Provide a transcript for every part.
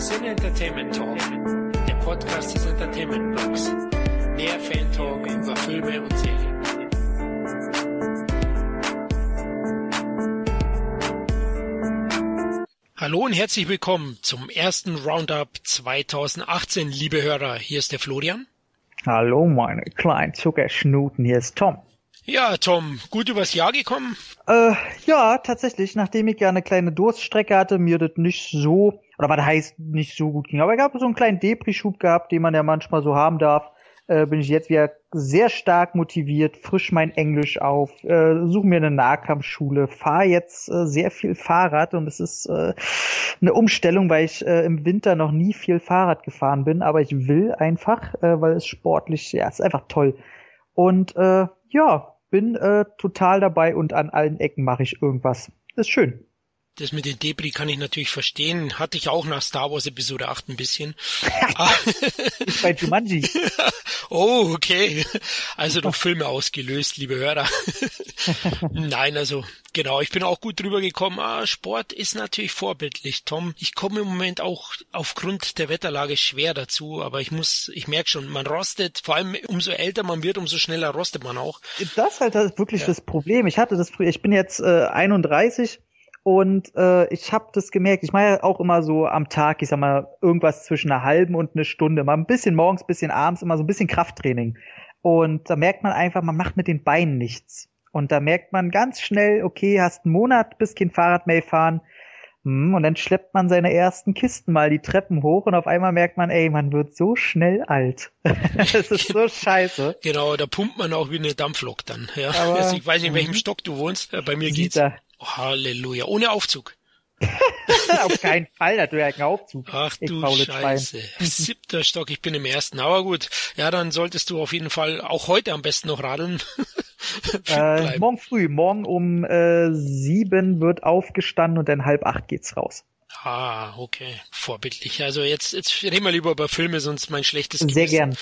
Sin Entertainment Talk, der Podcast des Entertainment Blogs. Mehr Fan Talk über Filme und Serien. Hallo und herzlich willkommen zum ersten Roundup 2018, liebe Hörer. Hier ist der Florian. Hallo meine kleinen Zuckerschnuten, hier ist Tom. Ja, Tom, gut übers Jahr gekommen? Ja, tatsächlich, nachdem ich ja eine kleine Durststrecke hatte, mir das nicht so, oder was heißt, nicht so gut ging. Aber ich habe so einen kleinen Depri-Schub gehabt, den man ja manchmal so haben darf. Bin ich jetzt wieder sehr stark motiviert, frisch mein Englisch auf, suche mir eine Nahkampfschule, fahre jetzt sehr viel Fahrrad und es ist eine Umstellung, weil ich im Winter noch nie viel Fahrrad gefahren bin, aber ich will einfach, weil es sportlich, ja, es ist einfach toll. Und ja, bin total dabei und an allen Ecken mache ich irgendwas. Ist schön. Das mit den Debris kann ich natürlich verstehen. Hatte ich auch nach Star Wars Episode 8 ein bisschen. Bei Jumanji. Oh, okay. Also doch Filme ausgelöst, liebe Hörer. Nein, also genau, ich bin auch gut drüber gekommen. Ah, Sport ist natürlich vorbildlich, Tom. Ich komme im Moment auch aufgrund der Wetterlage schwer dazu, aber ich merke schon, man rostet, vor allem umso älter man wird, umso schneller rostet man auch. Das halt ist wirklich das Problem. Ich hatte das früher, ich bin jetzt 31. Und ich habe das gemerkt, ich mache ja auch immer so am Tag, ich sag mal, irgendwas zwischen einer halben und eine Stunde, mal ein bisschen morgens, ein bisschen abends, immer so ein bisschen Krafttraining. Und da merkt man einfach, man macht mit den Beinen nichts. Und da merkt man ganz schnell, okay, hast einen Monat, bist kein Fahrrad mehr fahren. Und dann schleppt man seine ersten Kisten mal die Treppen hoch und auf einmal merkt man, ey, man wird so schnell alt. Das ist so scheiße. Genau, da pumpt man auch wie eine Dampflok dann. Ja. Also ich weiß nicht, in welchem Stock du wohnst, bei mir geht's. Oh, Halleluja, ohne Aufzug. Auf keinen Fall, natürlich hat keinen Aufzug. Ach du Scheiße, 7. Stock, ich bin im 1. Aber gut, ja, dann solltest du auf jeden Fall auch heute am besten noch radeln. Morgen um 7 wird aufgestanden und dann 7:30 geht's raus. Ah, okay, vorbildlich. Also jetzt reden wir lieber über Filme, sonst mein schlechtes Gewissen. Sehr gern.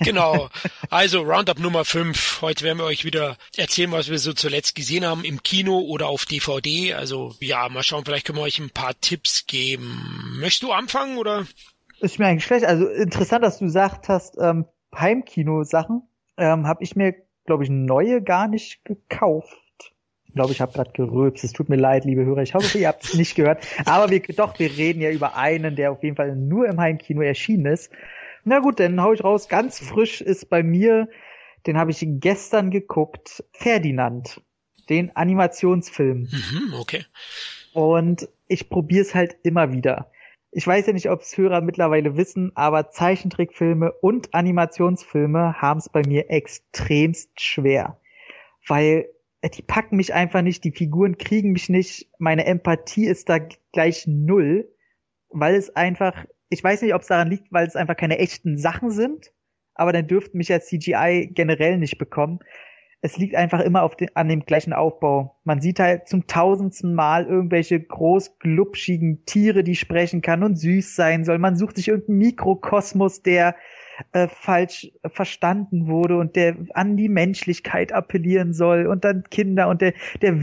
Genau, also Roundup Nummer 5. Heute werden wir euch wieder erzählen, was wir so zuletzt gesehen haben im Kino oder auf DVD. Also ja, mal schauen, vielleicht können wir euch ein paar Tipps geben. Möchtest du anfangen oder? Ist mir eigentlich schlecht. Also interessant, dass du gesagt hast, Heimkino-Sachen habe ich mir, glaube ich, neue gar nicht gekauft. Ich glaube, ich habe gerade gerülpst. Es tut mir leid, liebe Hörer. Ich hoffe, ihr habt es nicht gehört. Aber wir reden ja über einen, der auf jeden Fall nur im Heimkino erschienen ist. Na gut, dann hau ich raus. Ganz frisch ist bei mir, den habe ich gestern geguckt, Ferdinand, den Animationsfilm. Mhm, okay. Und ich probiere es halt immer wieder. Ich weiß ja nicht, ob es Hörer mittlerweile wissen, aber Zeichentrickfilme und Animationsfilme haben es bei mir extremst schwer. Weil die packen mich einfach nicht, die Figuren kriegen mich nicht, meine Empathie ist da gleich null, weil es einfach, ich weiß nicht, ob es daran liegt, weil es einfach keine echten Sachen sind, aber dann dürften mich ja CGI generell nicht bekommen. Es liegt einfach immer an dem gleichen Aufbau. Man sieht halt zum 1000. Mal irgendwelche groß glubschigen Tiere, die sprechen kann und süß sein soll. Man sucht sich irgendeinen Mikrokosmos, der falsch verstanden wurde und der an die Menschlichkeit appellieren soll und dann Kinder und der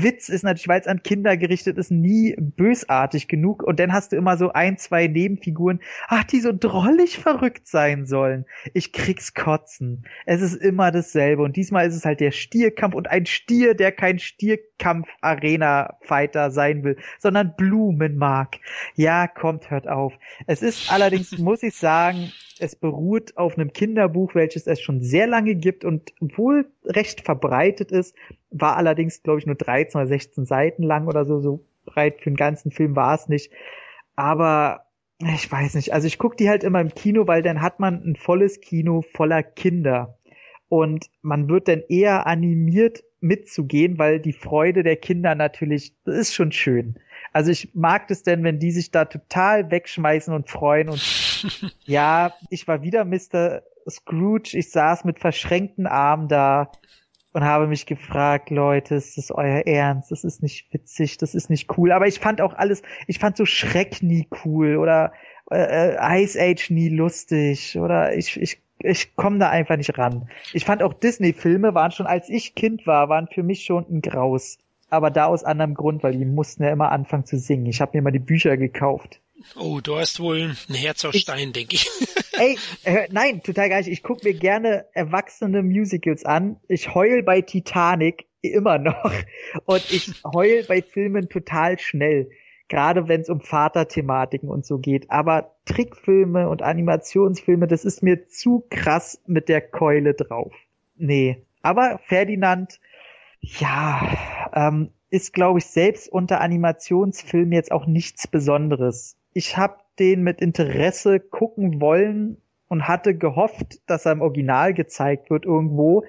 Witz ist natürlich, weil es an Kinder gerichtet ist, nie bösartig genug und dann hast du immer so 1, 2 Nebenfiguren, die so drollig verrückt sein sollen. Ich krieg's kotzen. Es ist immer dasselbe und diesmal ist es halt der Stierkampf und ein Stier, der kein Stierkampf-Arena-Fighter sein will, sondern Blumen mag. Ja, kommt, hört auf. Es ist allerdings, muss ich sagen, es beruht auf einem Kinderbuch, welches es schon sehr lange gibt und wohl recht verbreitet ist, war allerdings, glaube ich, nur 13 oder 16 Seiten lang oder so breit für den ganzen Film war es nicht. Aber ich weiß nicht, also ich gucke die halt immer im Kino, weil dann hat man ein volles Kino voller Kinder und man wird dann eher animiert mitzugehen, weil die Freude der Kinder natürlich, das ist schon schön. Also ich mag das denn, wenn die sich da total wegschmeißen und freuen und ja, ich war wieder Mr. Scrooge, ich saß mit verschränkten Armen da und habe mich gefragt, Leute, ist das euer Ernst? Das ist nicht witzig, das ist nicht cool, aber ich fand auch alles, ich fand so Schreck nie cool oder Ice Age nie lustig oder ich komme da einfach nicht ran. Ich fand auch Disney-Filme waren schon, als ich Kind war, waren für mich schon ein Graus. Aber da aus anderem Grund, weil die mussten ja immer anfangen zu singen. Ich habe mir mal die Bücher gekauft. Oh, du hast wohl ein Herz aus Stein, denke ich. Ey, nein, total geil. Ich gucke mir gerne erwachsene Musicals an. Ich heul bei Titanic immer noch. Und ich heul bei Filmen total schnell. Gerade wenn es um Vaterthematiken und so geht. Aber Trickfilme und Animationsfilme, das ist mir zu krass mit der Keule drauf. Nee. Aber Ferdinand, ja, ist, glaube ich, selbst unter Animationsfilmen jetzt auch nichts Besonderes. Ich habe den mit Interesse gucken wollen und hatte gehofft, dass er im Original gezeigt wird irgendwo,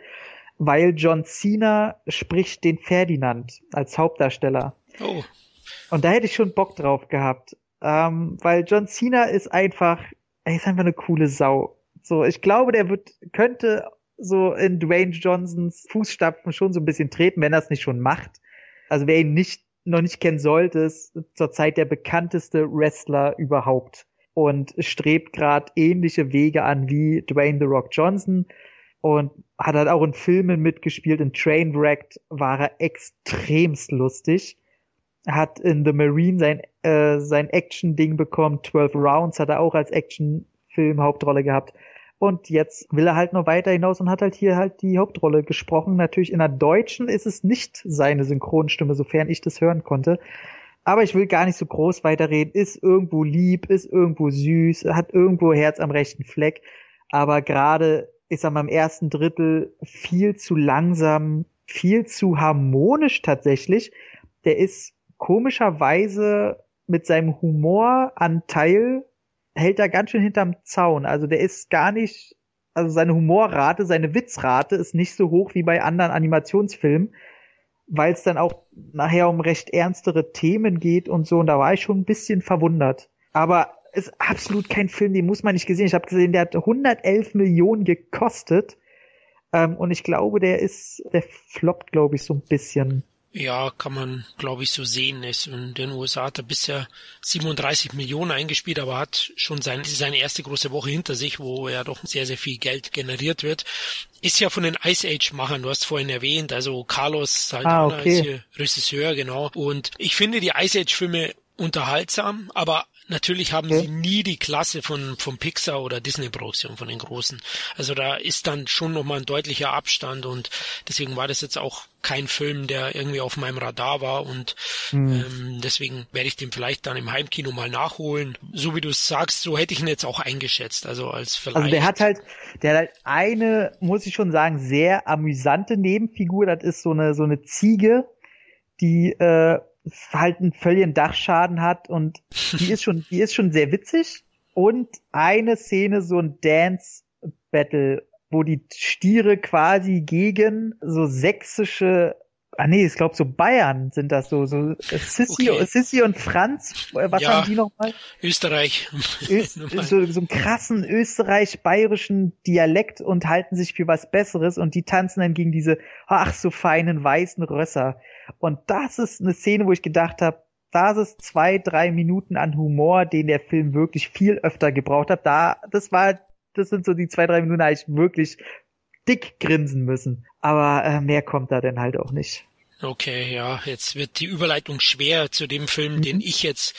weil John Cena spricht den Ferdinand als Hauptdarsteller. Oh. Und da hätte ich schon Bock drauf gehabt, weil John Cena ist einfach eine coole Sau. So, ich glaube, der könnte so in Dwayne Johnsons Fußstapfen schon so ein bisschen treten, wenn er es nicht schon macht. Also wer ihn noch nicht kennen sollte, ist zurzeit der bekannteste Wrestler überhaupt und strebt gerade ähnliche Wege an wie Dwayne The Rock Johnson und hat halt auch in Filmen mitgespielt. In Trainwreck war er extremst lustig, hat in The Marine sein Action-Ding bekommen, 12 Rounds hat er auch als Action-Film Hauptrolle gehabt und jetzt will er halt noch weiter hinaus und hat halt hier halt die Hauptrolle gesprochen. Natürlich in der Deutschen ist es nicht seine Synchronstimme, sofern ich das hören konnte, aber ich will gar nicht so groß weiterreden, ist irgendwo lieb, ist irgendwo süß, hat irgendwo Herz am rechten Fleck, aber gerade ist er am ersten Drittel viel zu langsam, viel zu harmonisch tatsächlich. Der ist komischerweise mit seinem Humoranteil hält er ganz schön hinterm Zaun. Also der ist gar nicht, also seine Humorrate, seine Witzrate ist nicht so hoch wie bei anderen Animationsfilmen, weil es dann auch nachher um recht ernstere Themen geht und so. Und da war ich schon ein bisschen verwundert. Aber es ist absolut kein Film, den muss man nicht gesehen. Ich habe gesehen, der hat 111 Millionen gekostet. Und ich glaube, der floppt, glaube ich, so ein bisschen. Ja, kann man, glaube ich, so sehen. In den USA hat er bisher 37 Millionen eingespielt, aber hat schon seine erste große Woche hinter sich, wo ja doch sehr, sehr viel Geld generiert wird. Ist ja von den Ice Age-Machern, du hast vorhin erwähnt, also Carlos Saldana ist hier Regisseur, genau. Und ich finde die Ice Age-Filme unterhaltsam, aber natürlich haben sie nie die Klasse von Pixar oder Disney-Produktion, von den Großen. Also da ist dann schon nochmal ein deutlicher Abstand und deswegen war das jetzt auch kein Film, der irgendwie auf meinem Radar war und deswegen werde ich den vielleicht dann im Heimkino mal nachholen. So wie du es sagst, so hätte ich ihn jetzt auch eingeschätzt. Also als vielleicht. Also der hat halt eine, muss ich schon sagen, sehr amüsante Nebenfigur. Das ist so eine Ziege, die halt einen völligen Dachschaden hat und die ist schon sehr witzig und eine Szene, so ein Dance-Battle, wo die Stiere quasi gegen so sächsische, ich glaube so Bayern sind das so Sissi, okay. Sissi und Franz, was haben die nochmal? Österreich. So einen krassen österreich-bayerischen Dialekt und halten sich für was Besseres und die tanzen dann gegen diese, ach so feinen weißen Rösser. Und das ist eine Szene, wo ich gedacht habe, das ist 2-3 Minuten an Humor, den der Film wirklich viel öfter gebraucht hat. Das sind so die 2-3 Minuten, da habe ich wirklich dick grinsen müssen. Aber mehr kommt da dann halt auch nicht. Okay, ja, jetzt wird die Überleitung schwer zu dem Film, den ich jetzt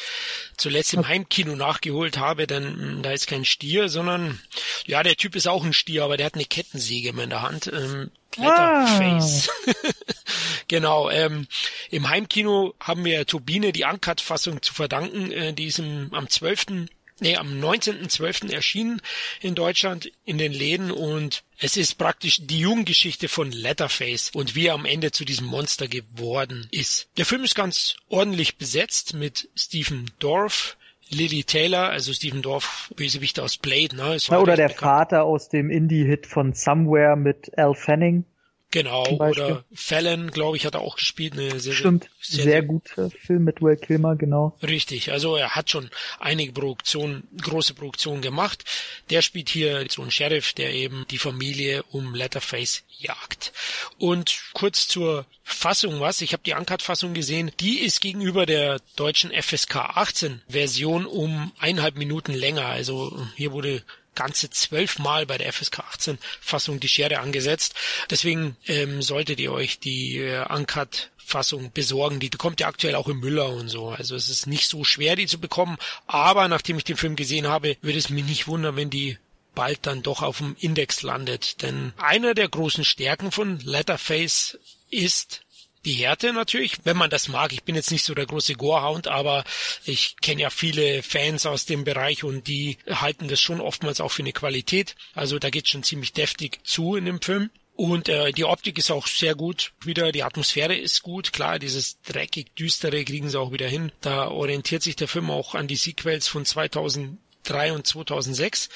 zuletzt im Heimkino nachgeholt habe, denn da ist kein Stier, sondern, ja, der Typ ist auch ein Stier, aber der hat eine Kettensäge in der Hand, Leatherface. Genau, im Heimkino haben wir Turbine, die Uncut-Fassung zu verdanken, die ist am 19.12. erschienen in Deutschland in den Läden und es ist praktisch die Jugendgeschichte von Leatherface und wie er am Ende zu diesem Monster geworden ist. Der Film ist ganz ordentlich besetzt mit Stephen Dorff, Lily Taylor, also Stephen Dorff, Bösewicht aus Blade, ne? Oder der bekannt. Vater aus dem Indie-Hit von Somewhere mit Al Fanning. Genau, oder Fallon, glaube ich, hat er auch gespielt. Sehr guter Film mit Will Kilmer, genau. Richtig, also er hat schon einige große Produktionen gemacht. Der spielt hier so einen Sheriff, der eben die Familie um Leatherface jagt. Und kurz zur Fassung ich habe die Uncut-Fassung gesehen, die ist gegenüber der deutschen FSK 18-Version um 1,5 Minuten länger. Also hier wurde ganze 12-mal bei der FSK 18 Fassung die Schere angesetzt. Deswegen solltet ihr euch die Uncut-Fassung besorgen. Die bekommt ihr aktuell auch im Müller und so. Also es ist nicht so schwer, die zu bekommen. Aber nachdem ich den Film gesehen habe, würde es mich nicht wundern, wenn die bald dann doch auf dem Index landet. Denn einer der großen Stärken von Leatherface ist die Härte natürlich, wenn man das mag. Ich bin jetzt nicht so der große Gorehound, aber ich kenne ja viele Fans aus dem Bereich und die halten das schon oftmals auch für eine Qualität. Also da geht's schon ziemlich deftig zu in dem Film. Und die Optik ist auch sehr gut wieder, die Atmosphäre ist gut, klar, dieses dreckig düstere kriegen sie auch wieder hin. Da orientiert sich der Film auch an die Sequels von 2003 und 2006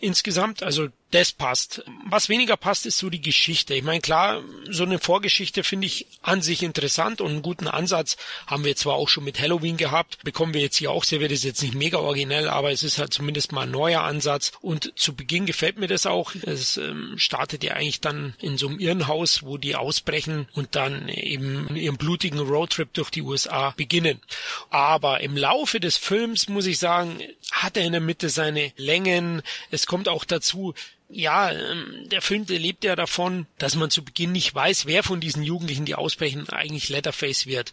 insgesamt, also das passt. Was weniger passt, ist so die Geschichte. Ich meine, klar, so eine Vorgeschichte finde ich an sich interessant und einen guten Ansatz haben wir zwar auch schon mit Halloween gehabt, bekommen wir jetzt hier auch, sehr wird es jetzt nicht mega originell, aber es ist halt zumindest mal ein neuer Ansatz und zu Beginn gefällt mir das auch. Es startet ja eigentlich dann in so einem Irrenhaus, wo die ausbrechen und dann eben ihren blutigen Roadtrip durch die USA beginnen. Aber im Laufe des Films, muss ich sagen, hat er in der Mitte seine Längen. Es kommt auch dazu, ja, der Film lebt ja davon, dass man zu Beginn nicht weiß, wer von diesen Jugendlichen, die ausbrechen, eigentlich Leatherface wird.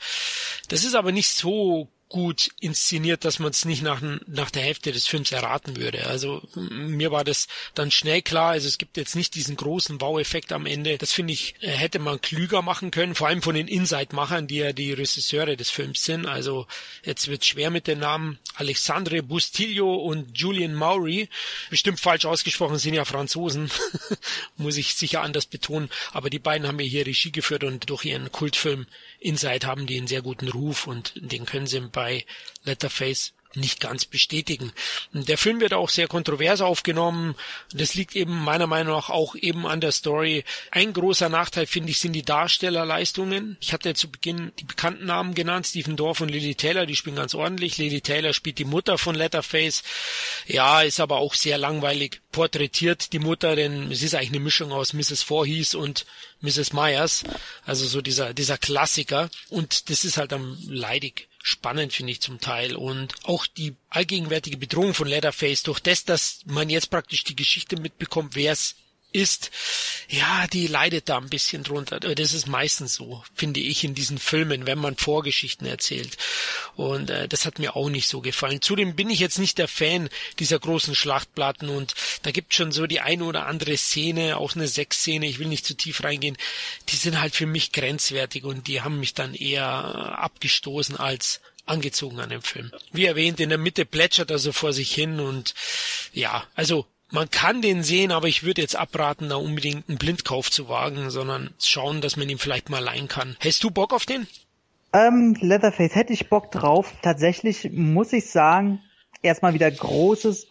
Das ist aber nicht so gut inszeniert, dass man es nicht nach der Hälfte des Films erraten würde. Also mir war das dann schnell klar. Also es gibt jetzt nicht diesen großen Wow-Effekt am Ende. Das finde ich, hätte man klüger machen können, vor allem von den Inside-Machern, die ja die Regisseure des Films sind. Also jetzt wird schwer mit den Namen. Alexandre Bustillo und Julien Maury, bestimmt falsch ausgesprochen, sind ja Franzosen. Muss ich sicher anders betonen. Aber die beiden haben ja hier Regie geführt und durch ihren Kultfilm Inside haben die einen sehr guten Ruf und den können sie bei Leatherface nicht ganz bestätigen. Der Film wird auch sehr kontrovers aufgenommen. Das liegt eben meiner Meinung nach auch eben an der Story. Ein großer Nachteil, finde ich, sind die Darstellerleistungen. Ich hatte zu Beginn die bekannten Namen genannt, Stephen Dorff und Lily Taylor, die spielen ganz ordentlich. Lily Taylor spielt die Mutter von Leatherface. Ja, ist aber auch sehr langweilig porträtiert, die Mutter, denn es ist eigentlich eine Mischung aus Mrs. Voorhees und Mrs. Myers. Also so dieser Klassiker. Und das ist halt dann leidig spannend, finde ich, zum Teil. Und auch die allgegenwärtige Bedrohung von Leatherface, durch das, dass man jetzt praktisch die Geschichte mitbekommt, wer es ist, ja, die leidet da ein bisschen drunter. Das ist meistens so, finde ich, in diesen Filmen, wenn man Vorgeschichten erzählt. Und das hat mir auch nicht so gefallen. Zudem bin ich jetzt nicht der Fan dieser großen Schlachtplatten und da gibt schon so die eine oder andere Szene, auch eine Sexszene, ich will nicht zu tief reingehen, die sind halt für mich grenzwertig und die haben mich dann eher abgestoßen als angezogen an dem Film. Wie erwähnt, in der Mitte plätschert er so vor sich hin und ja, also man kann den sehen, aber ich würde jetzt abraten, da unbedingt einen Blindkauf zu wagen, sondern schauen, dass man ihn vielleicht mal leihen kann. Hast du Bock auf den? Leatherface, hätte ich Bock drauf. Tatsächlich muss ich sagen, erstmal wieder großes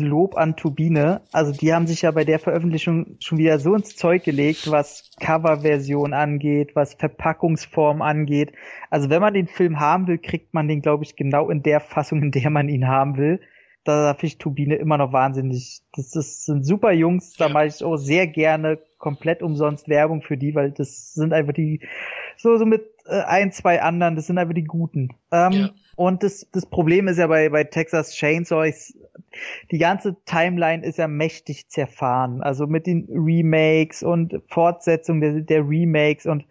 Lob an Turbine. Also die haben sich ja bei der Veröffentlichung schon wieder so ins Zeug gelegt, was Coverversion angeht, was Verpackungsform angeht. Also wenn man den Film haben will, kriegt man den, glaube ich, genau in der Fassung, in der man ihn haben will. Da finde ich Turbine immer noch wahnsinnig. Das sind super Jungs, da mache ich auch sehr gerne komplett umsonst Werbung für die, weil das sind einfach die, so mit ein, zwei anderen, das sind einfach die Guten. Und das Problem ist ja bei Texas Chainsaw, die ganze Timeline ist ja mächtig zerfahren. Also mit den Remakes und Fortsetzung der Remakes und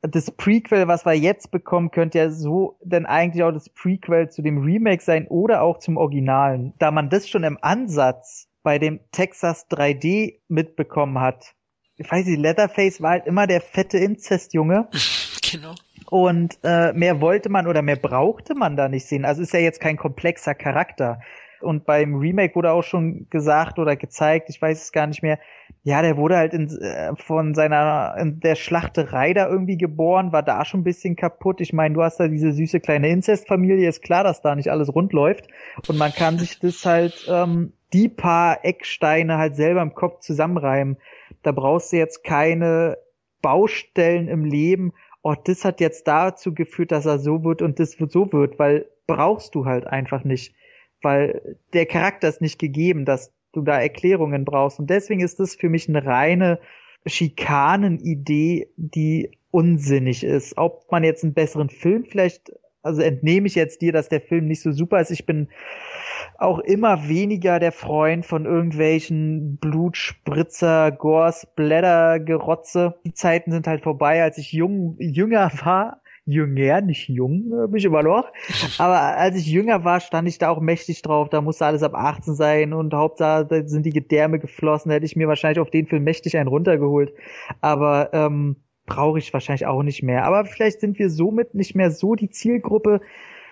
das Prequel, was wir jetzt bekommen, könnte ja so denn eigentlich auch das Prequel zu dem Remake sein oder auch zum Originalen. Da man das schon im Ansatz bei dem Texas 3D mitbekommen hat. Ich weiß nicht, Leatherface war halt immer der fette Inzestjunge. Genau. Und mehr wollte man oder mehr brauchte man da nicht sehen. Also ist ja jetzt kein komplexer Charakter. Und beim Remake wurde auch schon gesagt oder gezeigt, ich weiß es gar nicht mehr, ja, der wurde halt in der Schlachterei da irgendwie geboren, war da schon ein bisschen kaputt. Ich meine, du hast da diese süße kleine Inzestfamilie, ist klar, dass da nicht alles rund läuft. Und man kann sich das halt, die paar Ecksteine halt selber im Kopf zusammenreimen. Da brauchst du jetzt keine Baustellen im Leben. Oh, das hat jetzt dazu geführt, dass er so wird und das so wird, weil brauchst du halt einfach nicht. Weil der Charakter ist nicht gegeben, dass du da Erklärungen brauchst. Und deswegen ist das für mich eine reine Schikanenidee, die unsinnig ist. Ob man jetzt einen besseren Film vielleicht also entnehme ich jetzt dir, dass der Film nicht so super ist. Ich bin auch immer weniger der Freund von irgendwelchen Blutspritzer, Gore-Splatter-Gerotze. Die Zeiten sind halt vorbei, als ich jünger war. Jünger, nicht jung, bin ich immer noch. Aber als ich jünger war, stand ich da auch mächtig drauf. Da musste alles ab 18 sein und Hauptsache sind die Gedärme geflossen. Da hätte ich mir wahrscheinlich auf den Film mächtig einen runtergeholt. Aber brauche ich wahrscheinlich auch nicht mehr. Aber vielleicht sind wir somit nicht mehr so die Zielgruppe.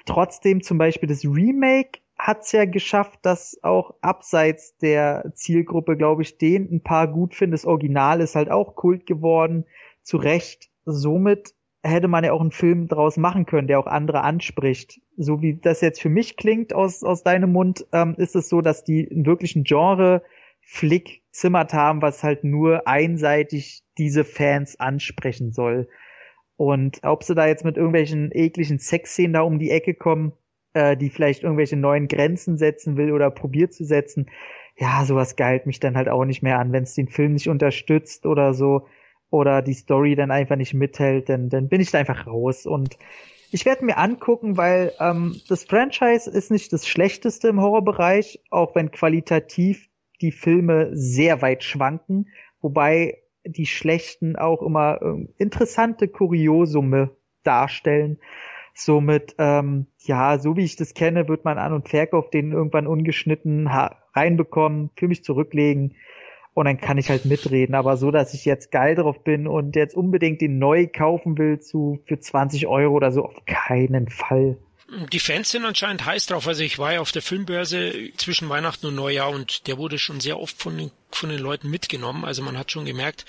Trotzdem zum Beispiel das Remake hat es ja geschafft, dass auch abseits der Zielgruppe, glaube ich, den ein paar gut finden. Das Original ist halt auch Kult geworden. Zu Recht. Somit hätte man ja auch einen Film draus machen können, der auch andere anspricht. So wie das jetzt für mich klingt aus deinem Mund, ist es so, dass die wirklich einen Genre-Flick zimmert haben, was halt nur einseitig diese Fans ansprechen soll. Und ob sie da jetzt mit irgendwelchen ekligen Sexszenen da um die Ecke kommen, die vielleicht irgendwelche neuen Grenzen setzen will oder probiert zu setzen, ja, sowas geilt mich dann halt auch nicht mehr an, wenn es den Film nicht unterstützt oder so. Oder die Story dann einfach nicht mithält, dann bin ich da einfach raus. Und ich werde mir angucken, weil das Franchise ist nicht das Schlechteste im Horrorbereich, auch wenn qualitativ die Filme sehr weit schwanken, wobei die Schlechten auch immer interessante Kuriosume darstellen. Somit, so wie ich das kenne, wird man An- und Verkauf den irgendwann ungeschnitten reinbekommen, für mich zurücklegen. Und dann kann ich halt mitreden, aber so, dass ich jetzt geil drauf bin und jetzt unbedingt den neu kaufen will für 20 € oder so, auf keinen Fall. Die Fans sind anscheinend heiß drauf. Also ich war ja auf der Filmbörse zwischen Weihnachten und Neujahr und der wurde schon sehr oft von den Leuten mitgenommen. Also man hat schon gemerkt.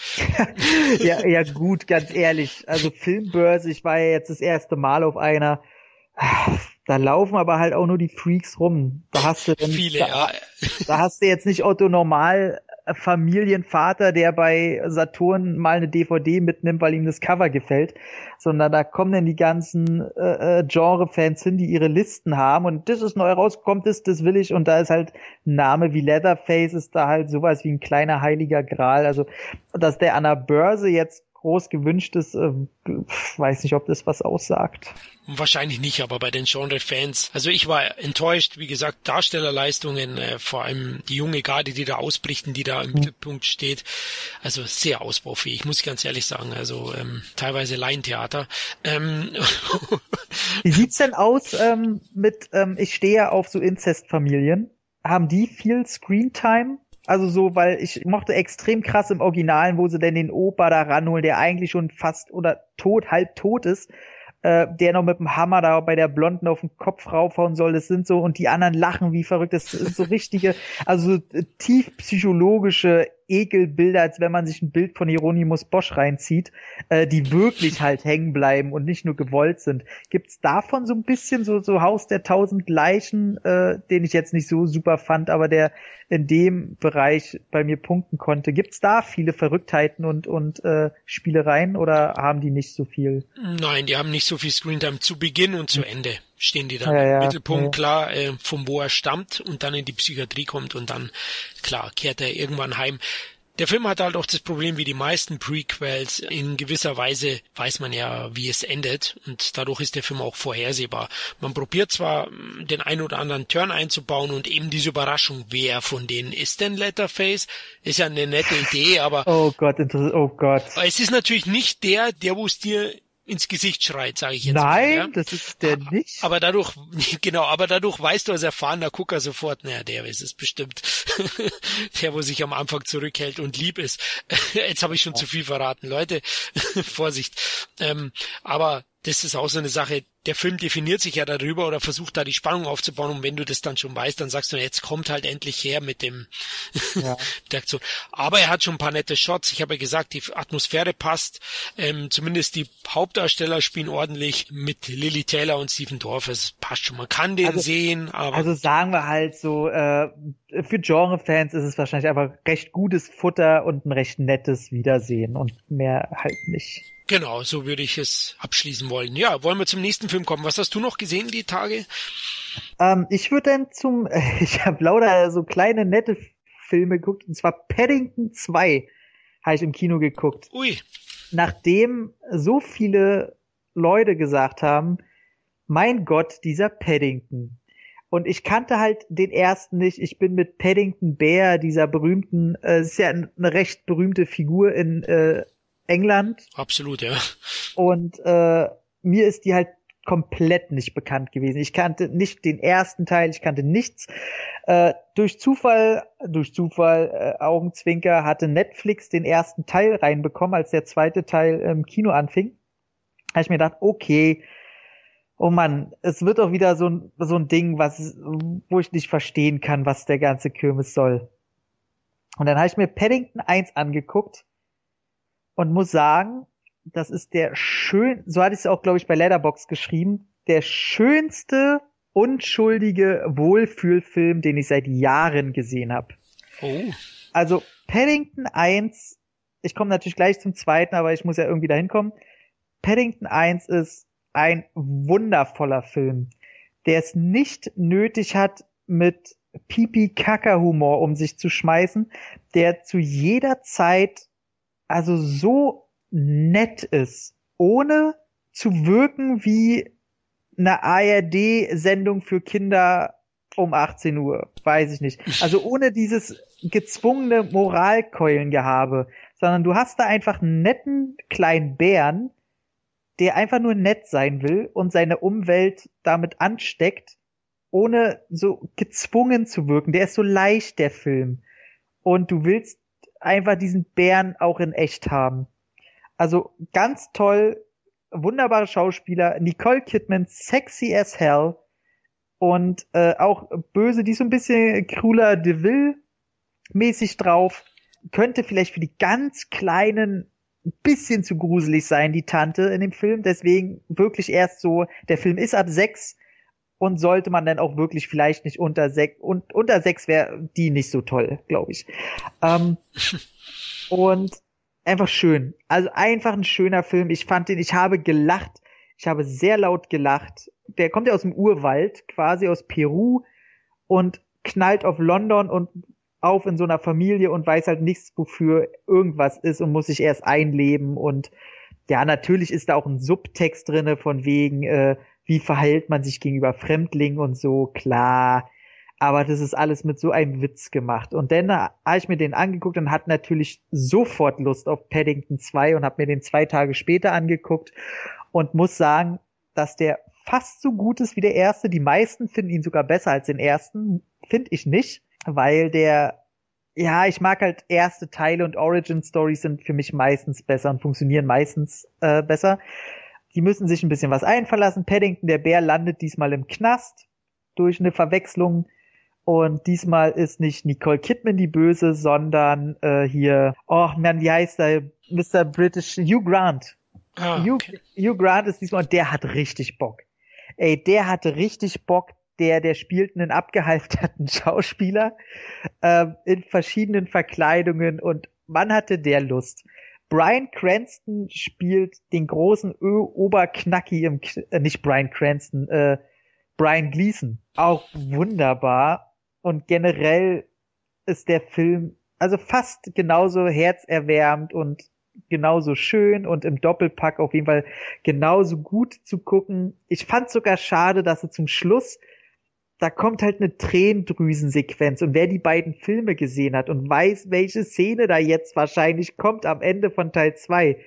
ja gut, ganz ehrlich. Also Filmbörse, ich war ja jetzt das erste Mal auf einer. Da laufen aber halt auch nur die Freaks rum. Da hast du dann, viele, ja. Da hast du jetzt nicht Otto Normal Familienvater, der bei Saturn mal eine DVD mitnimmt, weil ihm das Cover gefällt, sondern da kommen dann die ganzen Genre-Fans hin, die ihre Listen haben und das ist neu rausgekommen, das will ich, und da ist halt ein Name wie Leatherface, ist da halt sowas wie ein kleiner heiliger Gral, also dass der an der Börse jetzt groß gewünscht ist, weiß nicht, ob das was aussagt. Wahrscheinlich nicht, aber bei den Genre-Fans. Also ich war enttäuscht, wie gesagt, Darstellerleistungen, vor allem die junge Garde, die da ausbrichten, die da im Mittelpunkt steht. Also sehr ausbaufähig, muss ich ganz ehrlich sagen. Also teilweise Laientheater. Wie sieht's denn aus ich stehe ja auf so Inzestfamilien. Haben die viel Screentime? Also so, weil ich mochte extrem krass im Originalen, wo sie denn den Opa da ranholen, der eigentlich schon fast oder halb tot ist, der noch mit dem Hammer da bei der Blonden auf den Kopf raufhauen soll. Das sind so, und die anderen lachen wie verrückt. Das sind so richtige, also tief psychologische Ekelbilder, als wenn man sich ein Bild von Hieronymus Bosch reinzieht, die wirklich halt hängen bleiben und nicht nur gewollt sind. Gibt's davon so ein bisschen so Haus der 1000 Leichen, den ich jetzt nicht so super fand, aber der in dem Bereich bei mir punkten konnte. Gibt's da viele Verrücktheiten und Spielereien oder haben die nicht so viel? Nein, die haben nicht so viel Screentime zu Beginn und zu Ende. Stehen die da im Mittelpunkt, klar, von wo er stammt und dann in die Psychiatrie kommt und dann, klar, kehrt er irgendwann heim. Der Film hat halt auch das Problem, wie die meisten Prequels, in gewisser Weise weiß man ja, wie es endet und dadurch ist der Film auch vorhersehbar. Man probiert zwar, den einen oder anderen Turn einzubauen und eben diese Überraschung, wer von denen ist denn Letterface? Ist ja eine nette Idee, aber... Oh Gott. Es ist natürlich nicht der wo es dir ins Gesicht schreit, sage ich jetzt. Nein, mal, ja? Das ist der nicht. Aber dadurch weißt du als erfahrener Gucker sofort, naja, der ist es bestimmt. Der, wo sich am Anfang zurückhält und lieb ist. Jetzt habe ich schon zu viel verraten, Leute. Vorsicht. Aber das ist auch so eine Sache, der Film definiert sich ja darüber oder versucht da die Spannung aufzubauen und wenn du das dann schon weißt, dann sagst du, jetzt kommt halt endlich her mit dem der Aktion. Aber er hat schon ein paar nette Shots, ich habe ja gesagt, die Atmosphäre passt, zumindest die Hauptdarsteller spielen ordentlich mit Lily Taylor und Stephen Dorff, es passt schon, man kann den sehen. Aber also sagen wir halt so, für Genre-Fans ist es wahrscheinlich einfach recht gutes Futter und ein recht nettes Wiedersehen und mehr halt nicht. Genau, so würde ich es abschließen wollen. Ja, wollen wir zum nächsten Film kommen. Was hast du noch gesehen die Tage? Ich würde dann ich habe lauter so kleine, nette Filme geguckt, und zwar Paddington 2 habe ich im Kino geguckt. Ui. Nachdem so viele Leute gesagt haben, mein Gott, dieser Paddington. Und ich kannte halt den ersten nicht. Ich bin mit Paddington Bear, dieser berühmten, ist ja eine recht berühmte Figur in England. Absolut, ja. Und mir ist die halt komplett nicht bekannt gewesen. Ich kannte nicht den ersten Teil, ich kannte nichts. Durch Zufall, Augenzwinker, hatte Netflix den ersten Teil reinbekommen, als der zweite Teil im Kino anfing. Habe ich mir gedacht, okay, oh Mann, es wird doch wieder so ein Ding, wo ich nicht verstehen kann, was der ganze Kirmes soll. Und dann habe ich mir Paddington 1 angeguckt und muss sagen, das ist der schön, so hatte ich es auch, glaube ich, bei Letterboxd geschrieben, der schönste, unschuldige Wohlfühlfilm, den ich seit Jahren gesehen habe. Oh. Also Paddington 1, ich komme natürlich gleich zum zweiten, aber ich muss ja irgendwie dahin kommen. Paddington 1 ist ein wundervoller Film, der es nicht nötig hat, mit Pipi-Kaka-Humor um sich zu schmeißen, der zu jeder Zeit also so nett ist, ohne zu wirken wie eine ARD-Sendung für Kinder um 18 Uhr, weiß ich nicht. Also ohne dieses gezwungene Moralkeulengehabe, sondern du hast da einfach einen netten kleinen Bären, der einfach nur nett sein will und seine Umwelt damit ansteckt, ohne so gezwungen zu wirken. Der ist so leicht, der Film. Und du willst einfach diesen Bären auch in echt haben. Also ganz toll, wunderbare Schauspieler, Nicole Kidman, sexy as hell und auch böse, die ist so ein bisschen Cruella de Vil mäßig drauf. Könnte vielleicht für die ganz Kleinen ein bisschen zu gruselig sein, die Tante in dem Film. Deswegen wirklich erst so, der Film ist ab 6 und sollte man dann auch wirklich vielleicht nicht unter 6, und unter 6 wäre die nicht so toll, glaube ich. Und einfach schön. Also einfach ein schöner Film. Ich fand den, ich habe gelacht. Ich habe sehr laut gelacht. Der kommt ja aus dem Urwald, quasi aus Peru und knallt auf London und auf in so einer Familie und weiß halt nichts, wofür irgendwas ist und muss sich erst einleben. Und ja, natürlich ist da auch ein Subtext drinne von wegen, wie verhält man sich gegenüber Fremdlingen und so, klar. Aber das ist alles mit so einem Witz gemacht. Und dann habe ich mir den angeguckt und hatte natürlich sofort Lust auf Paddington 2 und habe mir den 2 Tage später angeguckt und muss sagen, dass der fast so gut ist wie der erste. Die meisten finden ihn sogar besser als den ersten. Finde ich nicht, weil der, ja, ich mag halt erste Teile und Origin-Stories sind für mich meistens besser und funktionieren meistens besser. Die müssen sich ein bisschen was einfallen lassen. Paddington, der Bär, landet diesmal im Knast durch eine Verwechslung. Und diesmal ist nicht Nicole Kidman die Böse, sondern hier, oh man, wie heißt der, Mr. British, Hugh Grant. Ah, okay. Hugh Grant ist diesmal, und der hat richtig Bock. Ey, der hatte richtig Bock, der spielt einen abgehalfterten Schauspieler in verschiedenen Verkleidungen und wann hatte der Lust? Bryan Cranston spielt den großen Oberknacki im, nicht Bryan Cranston, Bryan Gleason. Auch wunderbar. Und generell ist der Film also fast genauso herzerwärmend und genauso schön und im Doppelpack auf jeden Fall genauso gut zu gucken. Ich fand sogar schade, dass sie zum Schluss, da kommt halt eine Tränendrüsensequenz. Und wer die beiden Filme gesehen hat und weiß, welche Szene da jetzt wahrscheinlich kommt am Ende von Teil 2,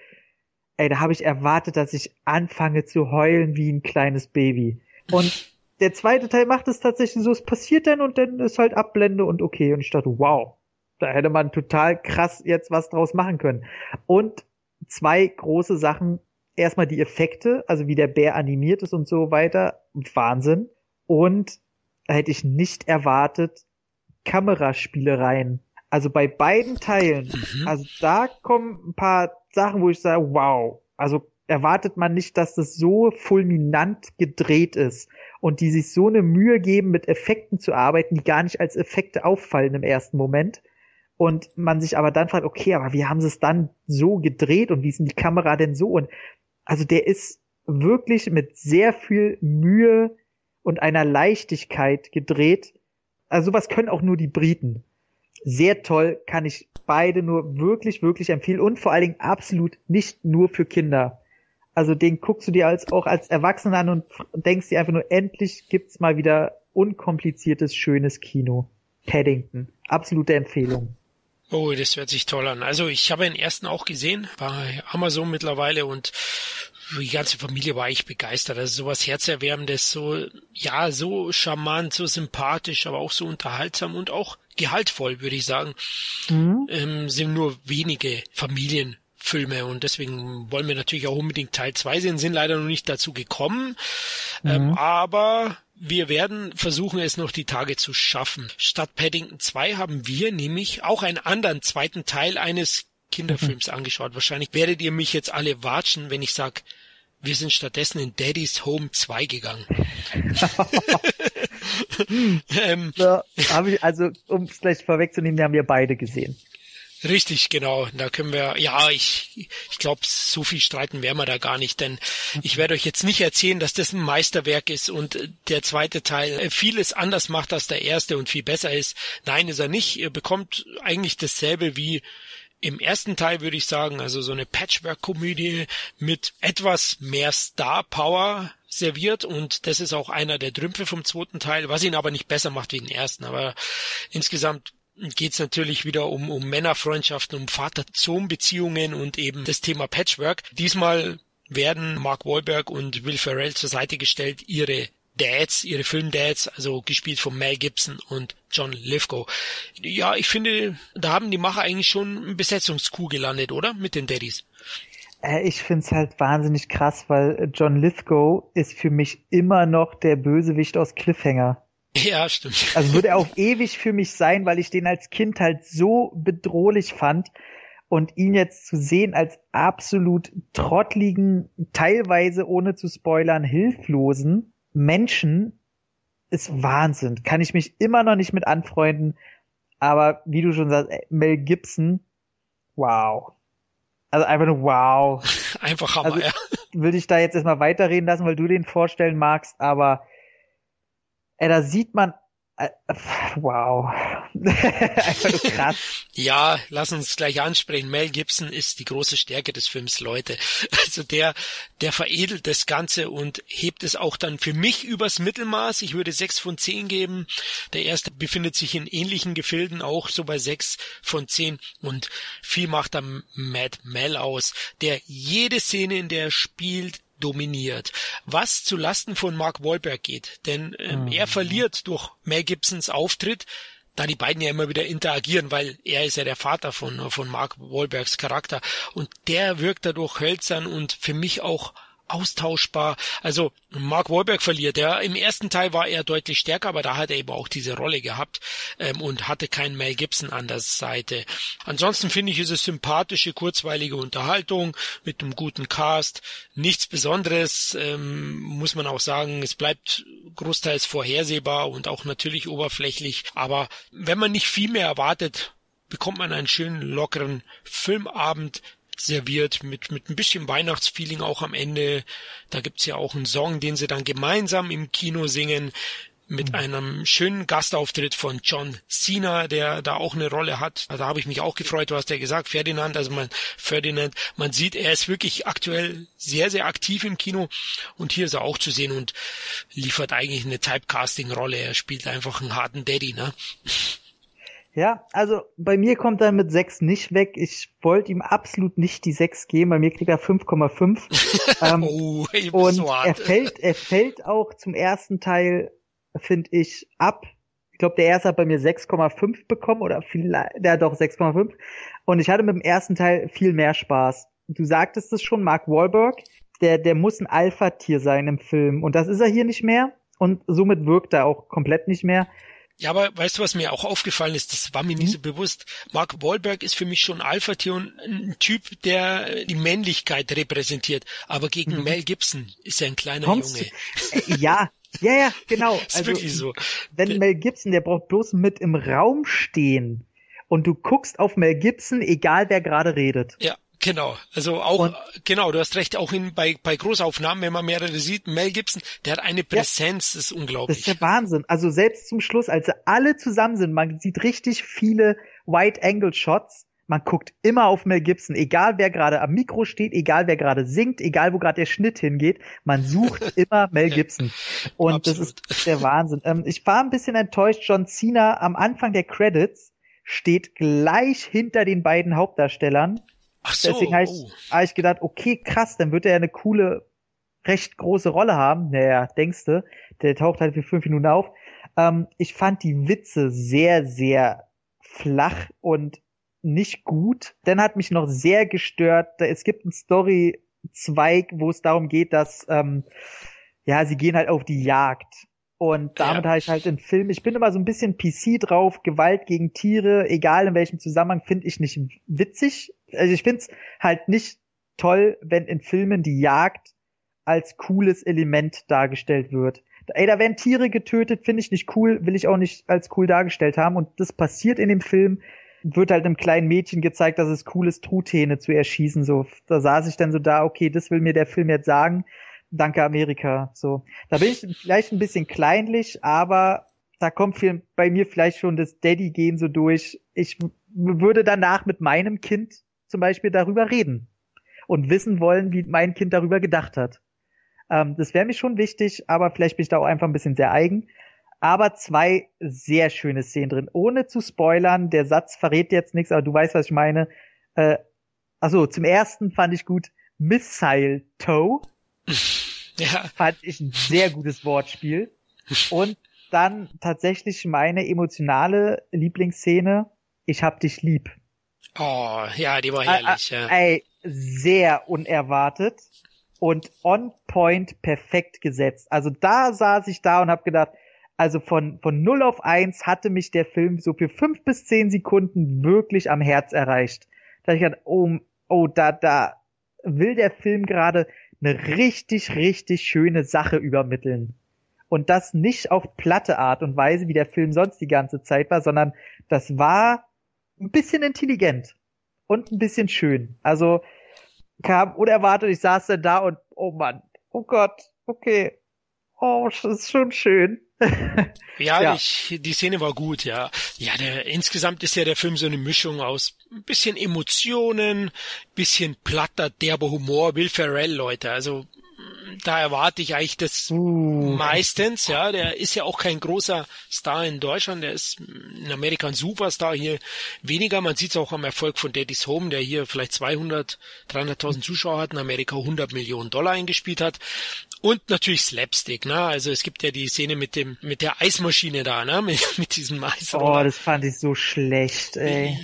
ey, da habe ich erwartet, dass ich anfange zu heulen wie ein kleines Baby. Und der zweite Teil macht es tatsächlich so, es passiert dann und dann ist halt Abblende und okay. Und ich dachte, wow, da hätte man total krass jetzt was draus machen können. Und zwei große Sachen. Erstmal die Effekte, also wie der Bär animiert ist und so weiter. Wahnsinn. Und da hätte ich nicht erwartet, Kameraspielereien. Also bei beiden Teilen. Mhm. Also da kommen ein paar Sachen, wo ich sage, wow. Also erwartet man nicht, dass das so fulminant gedreht ist. Und die sich so eine Mühe geben, mit Effekten zu arbeiten, die gar nicht als Effekte auffallen im ersten Moment. Und man sich aber dann fragt, okay, aber wie haben sie es dann so gedreht und wie ist denn die Kamera denn so? Und also der ist wirklich mit sehr viel Mühe und einer Leichtigkeit gedreht. Also sowas können auch nur die Briten. Sehr toll, kann ich beide nur wirklich, wirklich empfehlen. Und vor allen Dingen absolut nicht nur für Kinder. Also den guckst du dir auch als Erwachsener an und denkst dir einfach nur, endlich gibt's mal wieder unkompliziertes, schönes Kino. Paddington. Absolute Empfehlung. Oh, das hört sich toll an. Also ich habe den ersten auch gesehen, bei Amazon mittlerweile, und die ganze Familie war echt begeistert. Also sowas Herzerwärmendes, so, ja, so charmant, so sympathisch, aber auch so unterhaltsam und auch gehaltvoll, würde ich sagen. Mhm. Sind nur wenige Familienfilme und deswegen wollen wir natürlich auch unbedingt Teil 2 sehen, sind leider noch nicht dazu gekommen, aber wir werden versuchen, es noch die Tage zu schaffen. Statt Paddington 2 haben wir nämlich auch einen anderen zweiten Teil eines Kinderfilms angeschaut. Wahrscheinlich werdet ihr mich jetzt alle watschen, wenn ich sage, wir sind stattdessen in Daddy's Home 2 gegangen. Ja, also um es gleich vorwegzunehmen, die haben wir beide gesehen. Richtig, genau. Da können wir, ja, ich glaube, so viel streiten werden wir da gar nicht, denn ich werde euch jetzt nicht erzählen, dass das ein Meisterwerk ist und der zweite Teil vieles anders macht als der erste und viel besser ist. Nein, ist er nicht. Ihr bekommt eigentlich dasselbe wie im ersten Teil, würde ich sagen, also so eine Patchwork-Komödie mit etwas mehr Star-Power serviert, und das ist auch einer der Trümpfe vom zweiten Teil, was ihn aber nicht besser macht wie den ersten. Aber insgesamt geht's natürlich wieder um Männerfreundschaften, um Vater-Sohn-Beziehungen und eben das Thema Patchwork. Diesmal werden Mark Wahlberg und Will Ferrell zur Seite gestellt, ihre Filmdads, also gespielt von Mel Gibson und John Lithgow. Ja, ich finde, da haben die Macher eigentlich schon einen Besetzungscoup gelandet, oder? Mit den Daddies. Ich finde es halt wahnsinnig krass, weil John Lithgow ist für mich immer noch der Bösewicht aus Cliffhanger. Ja, stimmt. Also wird er auch ewig für mich sein, weil ich den als Kind halt so bedrohlich fand, und ihn jetzt zu sehen als absolut trottligen, teilweise, ohne zu spoilern, hilflosen Menschen ist Wahnsinn. Kann ich mich immer noch nicht mit anfreunden, aber wie du schon sagst, Mel Gibson, wow. Also einfach nur wow. Einfach Hammer, also, ja. Würde ich da jetzt erstmal weiterreden lassen, weil du den vorstellen magst, aber da sieht man, wow. Einfach nur krass. Ja, lass uns gleich ansprechen. Mel Gibson ist die große Stärke des Films, Leute. Also der veredelt das Ganze und hebt es auch dann für mich übers Mittelmaß. Ich würde 6 von 10 geben. Der erste befindet sich in ähnlichen Gefilden, auch so bei 6 von 10. Und viel macht dann Mad Mel aus, der jede Szene, in der er spielt, dominiert, was zu Lasten von Mark Wahlberg geht, denn er verliert durch Mel Gibsons Auftritt, da die beiden ja immer wieder interagieren, weil er ist ja der Vater von Mark Wahlbergs Charakter, und der wirkt dadurch hölzern und für mich auch austauschbar. Also Mark Wahlberg verliert. Ja, im ersten Teil war er deutlich stärker, aber da hat er eben auch diese Rolle gehabt und hatte keinen Mel Gibson an der Seite. Ansonsten finde ich, ist es sympathische, kurzweilige Unterhaltung mit einem guten Cast. Nichts Besonderes, muss man auch sagen. Es bleibt großteils vorhersehbar und auch natürlich oberflächlich. Aber wenn man nicht viel mehr erwartet, bekommt man einen schönen, lockeren Filmabend serviert mit ein bisschen Weihnachtsfeeling auch am Ende. Da gibt's ja auch einen Song, den sie dann gemeinsam im Kino singen, mit einem schönen Gastauftritt von John Cena, der da auch eine Rolle hat. Da habe ich mich auch gefreut, du hast ja gesagt, Ferdinand, man sieht, er ist wirklich aktuell sehr, sehr aktiv im Kino, und hier ist er auch zu sehen und liefert eigentlich eine Typecasting-Rolle. Er spielt einfach einen harten Daddy, ne? Ja, also bei mir kommt er mit 6 nicht weg. Ich wollte ihm absolut nicht die 6 geben. Bei mir kriegt er 5,5. Und so hart. Er fällt auch zum ersten Teil, finde ich, ab. Ich glaube, der erste hat bei mir 6,5 bekommen, oder vielleicht, ja doch, 6,5. Und ich hatte mit dem ersten Teil viel mehr Spaß. Du sagtest es schon, Mark Wahlberg, der muss ein Alpha-Tier sein im Film. Und das ist er hier nicht mehr. Und somit wirkt er auch komplett nicht mehr. Ja, aber weißt du, was mir auch aufgefallen ist? Das war mir nie so bewusst. Mark Wahlberg ist für mich schon ein Alpha-Tier und ein Typ, der die Männlichkeit repräsentiert. Aber gegen Mel Gibson ist er ein kleiner Junge. Ja, genau. Ist also wirklich so. Wenn Mel Gibson, der braucht bloß mit im Raum stehen. Und du guckst auf Mel Gibson, egal wer gerade redet. Ja. Genau, also auch, du hast recht, auch bei Großaufnahmen, wenn man mehrere sieht, Mel Gibson, der hat eine Präsenz, das ist unglaublich. Das ist der Wahnsinn, also selbst zum Schluss, als alle zusammen sind, man sieht richtig viele Wide-Angle-Shots, man guckt immer auf Mel Gibson, egal wer gerade am Mikro steht, egal wer gerade singt, egal wo gerade der Schnitt hingeht, man sucht immer Mel Gibson. Und Absolut. Das ist der Wahnsinn. Ich war ein bisschen enttäuscht, John Cena am Anfang der Credits steht gleich hinter den beiden Hauptdarstellern. Ach so. Deswegen habe ich gedacht, okay, krass, dann wird er ja eine coole, recht große Rolle haben. Naja, denkste, der taucht halt für 5 Minuten auf. Ich fand die Witze sehr, sehr flach und nicht gut. Dann hat mich noch sehr gestört, es gibt einen Story-Zweig, wo es darum geht, dass sie gehen halt auf die Jagd. Und damit habe ich halt den Film, ich bin immer so ein bisschen PC drauf, Gewalt gegen Tiere, egal in welchem Zusammenhang, finde ich nicht witzig. Also ich finde es halt nicht toll, wenn in Filmen die Jagd als cooles Element dargestellt wird. Ey, da werden Tiere getötet, finde ich nicht cool, will ich auch nicht als cool dargestellt haben. Und das passiert in dem Film, wird halt einem kleinen Mädchen gezeigt, dass es cool ist, Truthähne zu erschießen. So, da saß ich dann so da, okay, das will mir der Film jetzt sagen. Danke, Amerika. So, da bin ich vielleicht ein bisschen kleinlich, aber da kommt bei mir vielleicht schon das Daddy-Gen so durch. Ich würde danach mit meinem Kind zum Beispiel darüber reden und wissen wollen, wie mein Kind darüber gedacht hat. Das wäre mir schon wichtig, aber vielleicht bin ich da auch einfach ein bisschen sehr eigen. Aber 2 sehr schöne Szenen drin. Ohne zu spoilern, der Satz verrät jetzt nichts, aber du weißt, was ich meine. Zum ersten fand ich gut Missile Toe. Ja. Fand ich ein sehr gutes Wortspiel. Und dann tatsächlich meine emotionale Lieblingsszene, ich hab dich lieb. Oh, ja, die war herrlich. Ja. Ey, sehr unerwartet und on point perfekt gesetzt. Also da saß ich da und hab gedacht, also von 0 auf 1 hatte mich der Film so für 5 bis 10 Sekunden wirklich am Herz erreicht. Da ich gedacht, da will der Film gerade eine richtig, richtig schöne Sache übermitteln. Und das nicht auf platte Art und Weise, wie der Film sonst die ganze Zeit war, sondern das war ein bisschen intelligent und ein bisschen schön. Also kam unerwartet, ich saß dann da und oh Mann, oh Gott, okay, oh, das ist schon schön. Ja. Die Szene war gut, ja. Ja, insgesamt ist ja der Film so eine Mischung aus ein bisschen Emotionen, bisschen platter, derber Humor, Will Ferrell, Leute, also da erwarte ich eigentlich das meistens, ja, der ist ja auch kein großer Star in Deutschland, der ist in Amerika ein Superstar, hier weniger, man sieht es auch am Erfolg von Daddy's Home, der hier vielleicht 200, 300.000 Zuschauer hat, in Amerika $100 Millionen eingespielt hat und natürlich Slapstick, ne, also es gibt ja die Szene mit der Eismaschine da, ne, mit diesem Eis. Oh, das fand ich so schlecht, ey.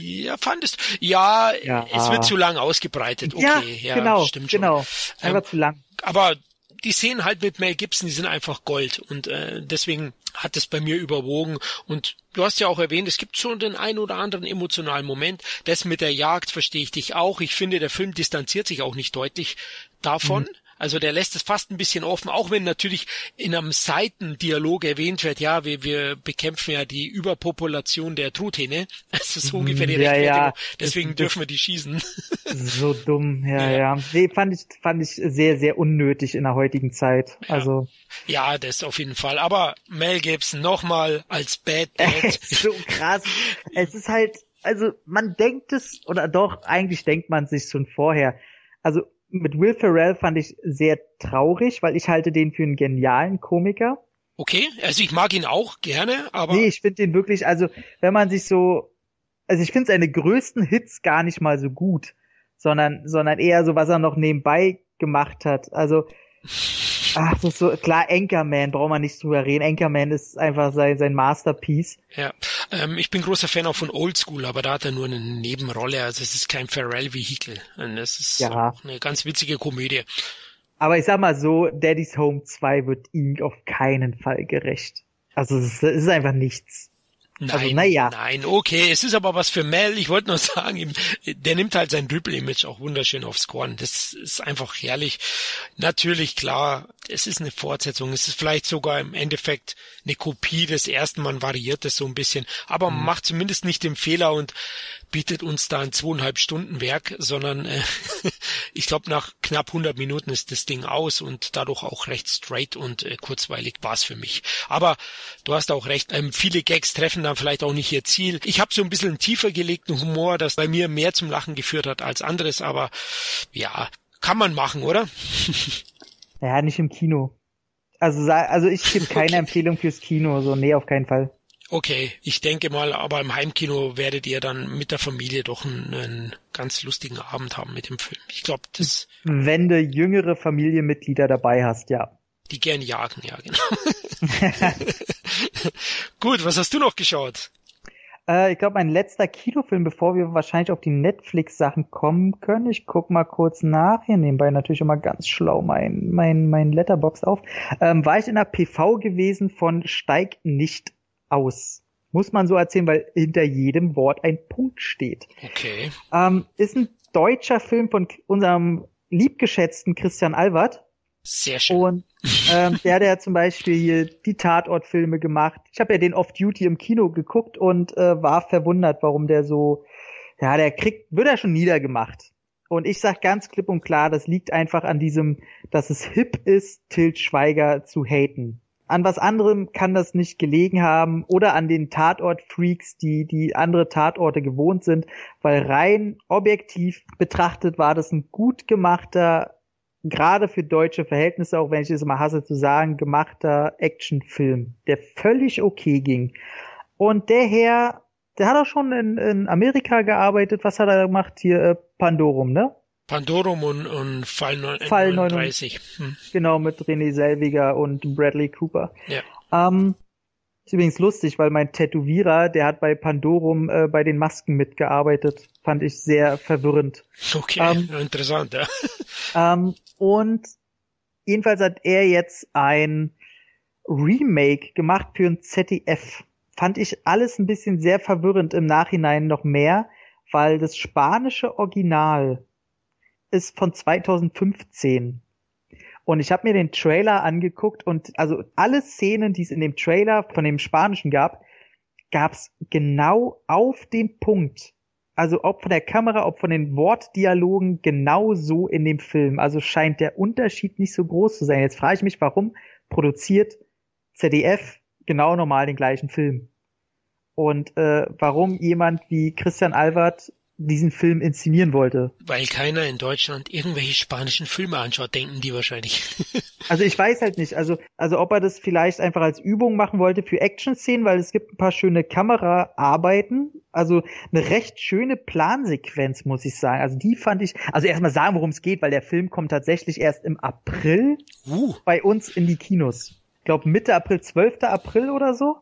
Ja, es wird zu lang ausgebreitet, okay, ja genau, stimmt schon. Genau, einfach zu lang. Aber die Szenen halt mit Mel Gibson, die sind einfach Gold und deswegen hat es bei mir überwogen und du hast ja auch erwähnt, es gibt schon den einen oder anderen emotionalen Moment, das mit der Jagd verstehe ich dich auch, ich finde der Film distanziert sich auch nicht deutlich davon, also der lässt es fast ein bisschen offen, auch wenn natürlich in einem Seitendialog erwähnt wird, ja, wir bekämpfen ja die Überpopulation der Truthähne. Das ist so ungefähr die Rechtfertigung. Deswegen dürfen wir die schießen. So dumm, ja. Nee, fand ich sehr, sehr unnötig in der heutigen Zeit. Ja. Also. Ja, das auf jeden Fall. Aber Mel Gibson nochmal als Bad Dad. So krass. Es ist halt, also man denkt es, oder doch, eigentlich denkt man es sich schon vorher. Also, mit Will Ferrell fand ich sehr traurig, weil ich halte den für einen genialen Komiker. Okay, also ich mag ihn auch gerne, aber... Nee, ich finde den wirklich, also wenn man sich so... Also ich finde seine größten Hits gar nicht mal so gut, sondern eher so, was er noch nebenbei gemacht hat. Also, das ist so... Klar, Anchorman, braucht man nicht drüber reden. Anchorman ist einfach sein Masterpiece. Ja, ich bin großer Fan auch von Oldschool, aber da hat er nur eine Nebenrolle. Also es ist kein Ferrell-Vehikel. Es ist auch eine ganz witzige Komödie. Aber ich sag mal so, Daddy's Home 2 wird ihm auf keinen Fall gerecht. Also es ist einfach nichts. Nein, okay, es ist aber was für Mel, ich wollte nur sagen, der nimmt halt sein Dübel-Image auch wunderschön aufs Korn, das ist einfach herrlich. Natürlich, klar, es ist eine Fortsetzung, es ist vielleicht sogar im Endeffekt eine Kopie des ersten, man variiert das so ein bisschen, aber macht zumindest nicht den Fehler und bietet uns da ein 2,5 Stunden Werk, sondern ich glaube, nach knapp 100 Minuten ist das Ding aus und dadurch auch recht straight und kurzweilig war es für mich. Aber du hast auch recht, viele Gags treffen dann vielleicht auch nicht ihr Ziel. Ich habe so ein bisschen einen tiefer gelegten Humor, das bei mir mehr zum Lachen geführt hat als anderes, aber ja, kann man machen, oder? Ja, nicht im Kino. Also ich gebe keine Empfehlung fürs Kino, so nee, auf keinen Fall. Okay, ich denke mal, aber im Heimkino werdet ihr dann mit der Familie doch einen ganz lustigen Abend haben mit dem Film. Ich glaube, das... Wenn du jüngere Familienmitglieder dabei hast, ja. Die gern jagen, ja, genau. Gut, was hast du noch geschaut? Ich glaube, mein letzter Kinofilm, bevor wir wahrscheinlich auf die Netflix-Sachen kommen können. Ich guck mal kurz nach, hier nebenbei natürlich immer ganz schlau mein Letterboxd auf. War ich in der PV gewesen von Steig nicht aus. Muss man so erzählen, weil hinter jedem Wort ein Punkt steht. Okay. Ist ein deutscher Film von unserem liebgeschätzten Christian Alvart. Sehr schön. Und der hat ja zum Beispiel hier die Tatort-Filme gemacht. Ich habe ja den Off-Duty im Kino geguckt und war verwundert, warum der so, ja, wird ja schon niedergemacht. Und ich sag ganz klipp und klar, das liegt einfach an diesem, dass es hip ist, Til Schweiger zu haten. An was anderem kann das nicht gelegen haben oder an den Tatort-Freaks, die andere Tatorte gewohnt sind, weil rein objektiv betrachtet war das ein gut gemachter, gerade für deutsche Verhältnisse, auch wenn ich es immer hasse zu sagen, gemachter Actionfilm, der völlig okay ging. Und der Herr, der hat auch schon in Amerika gearbeitet, was hat er gemacht hier? Pandorum, ne? Pandorum und Fall 39. Genau, mit René Selviger und Bradley Cooper. Ja. Ist übrigens lustig, weil mein Tätowierer, der hat bei Pandorum bei den Masken mitgearbeitet. Fand ich sehr verwirrend. Okay, interessant, ja. Und jedenfalls hat er jetzt ein Remake gemacht für ein ZDF. Fand ich alles ein bisschen sehr verwirrend im Nachhinein noch mehr, weil das spanische Original ist von 2015. Und ich habe mir den Trailer angeguckt und also alle Szenen, die es in dem Trailer von dem Spanischen gab, gab's genau auf den Punkt. Also ob von der Kamera, ob von den Wortdialogen, genau so in dem Film. Also scheint der Unterschied nicht so groß zu sein. Jetzt frage ich mich, warum produziert ZDF genau normal den gleichen Film? Und warum jemand wie Christian Alvart diesen Film inszenieren wollte. Weil keiner in Deutschland irgendwelche spanischen Filme anschaut, denken die wahrscheinlich. Also ich weiß halt nicht, also ob er das vielleicht einfach als Übung machen wollte für Action-Szenen, weil es gibt ein paar schöne Kameraarbeiten, also eine recht schöne Plansequenz, muss ich sagen. Also die fand ich, also erstmal sagen, worum es geht, weil der Film kommt tatsächlich erst im April bei uns in die Kinos. Ich glaube Mitte April, 12. April oder so.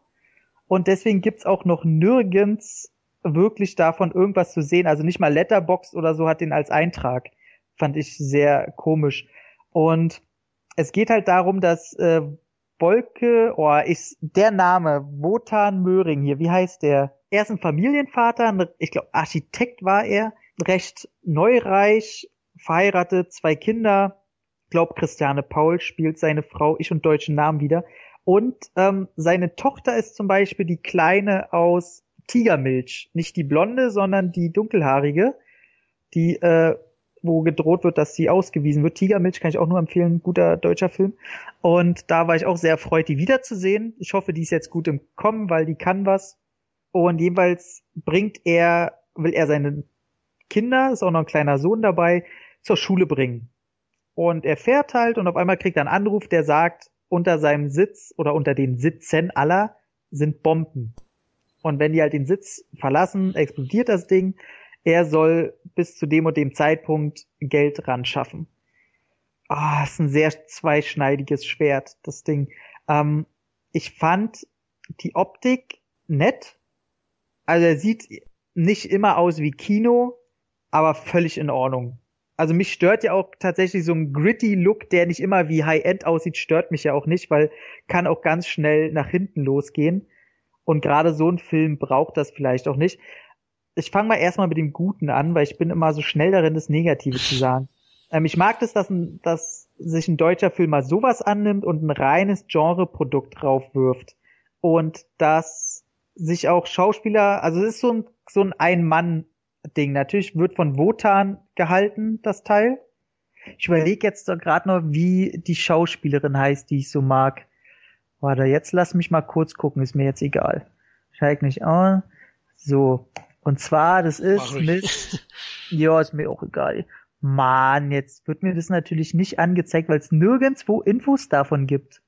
Und deswegen gibt's auch noch nirgends wirklich davon irgendwas zu sehen, also nicht mal Letterboxd oder so hat den als Eintrag. Fand ich sehr komisch. Und es geht halt darum, dass der Name Wotan Möhring hier, wie heißt der? Er ist ein Familienvater, ich glaube Architekt war er, recht neureich, verheiratet, 2 Kinder. Ich glaube Christiane Paul spielt seine Frau, ich und deutschen Namen wieder. Und seine Tochter ist zum Beispiel die Kleine aus Tigermilch, nicht die blonde, sondern die dunkelhaarige, die wo gedroht wird, dass sie ausgewiesen wird. Tigermilch kann ich auch nur empfehlen, guter deutscher Film. Und da war ich auch sehr erfreut, die wiederzusehen. Ich hoffe, die ist jetzt gut im Kommen, weil die kann was. Und jedenfalls will er seine Kinder, ist auch noch ein kleiner Sohn dabei, zur Schule bringen. Und er fährt halt und auf einmal kriegt er einen Anruf, der sagt, unter seinem Sitz oder unter den Sitzen aller sind Bomben. Und wenn die halt den Sitz verlassen, explodiert das Ding. Er soll bis zu dem und dem Zeitpunkt Geld ran schaffen. Ah, ist ein sehr zweischneidiges Schwert, das Ding. Ich fand die Optik nett. Also er sieht nicht immer aus wie Kino, aber völlig in Ordnung. Also mich stört ja auch tatsächlich so ein gritty Look, der nicht immer wie High-End aussieht, stört mich ja auch nicht, weil kann auch ganz schnell nach hinten losgehen. Und gerade so ein Film braucht das vielleicht auch nicht. Ich fange mal erstmal mit dem Guten an, weil ich bin immer so schnell darin, das Negative zu sagen. Ich mag das, dass sich ein deutscher Film mal sowas annimmt und ein reines Genreprodukt draufwirft. Und dass sich auch Schauspieler, also es ist so ein Ein-Mann- Ding. Natürlich wird von Wotan gehalten, das Teil. Ich überlege jetzt gerade noch, wie die Schauspielerin heißt, die ich so mag. Warte, jetzt lass mich mal kurz gucken, ist mir jetzt egal. Schreib nicht an. So. Und zwar, das ist mit... Ja, ist mir auch egal. Mann, jetzt wird mir das natürlich nicht angezeigt, weil es nirgendwo Infos davon gibt.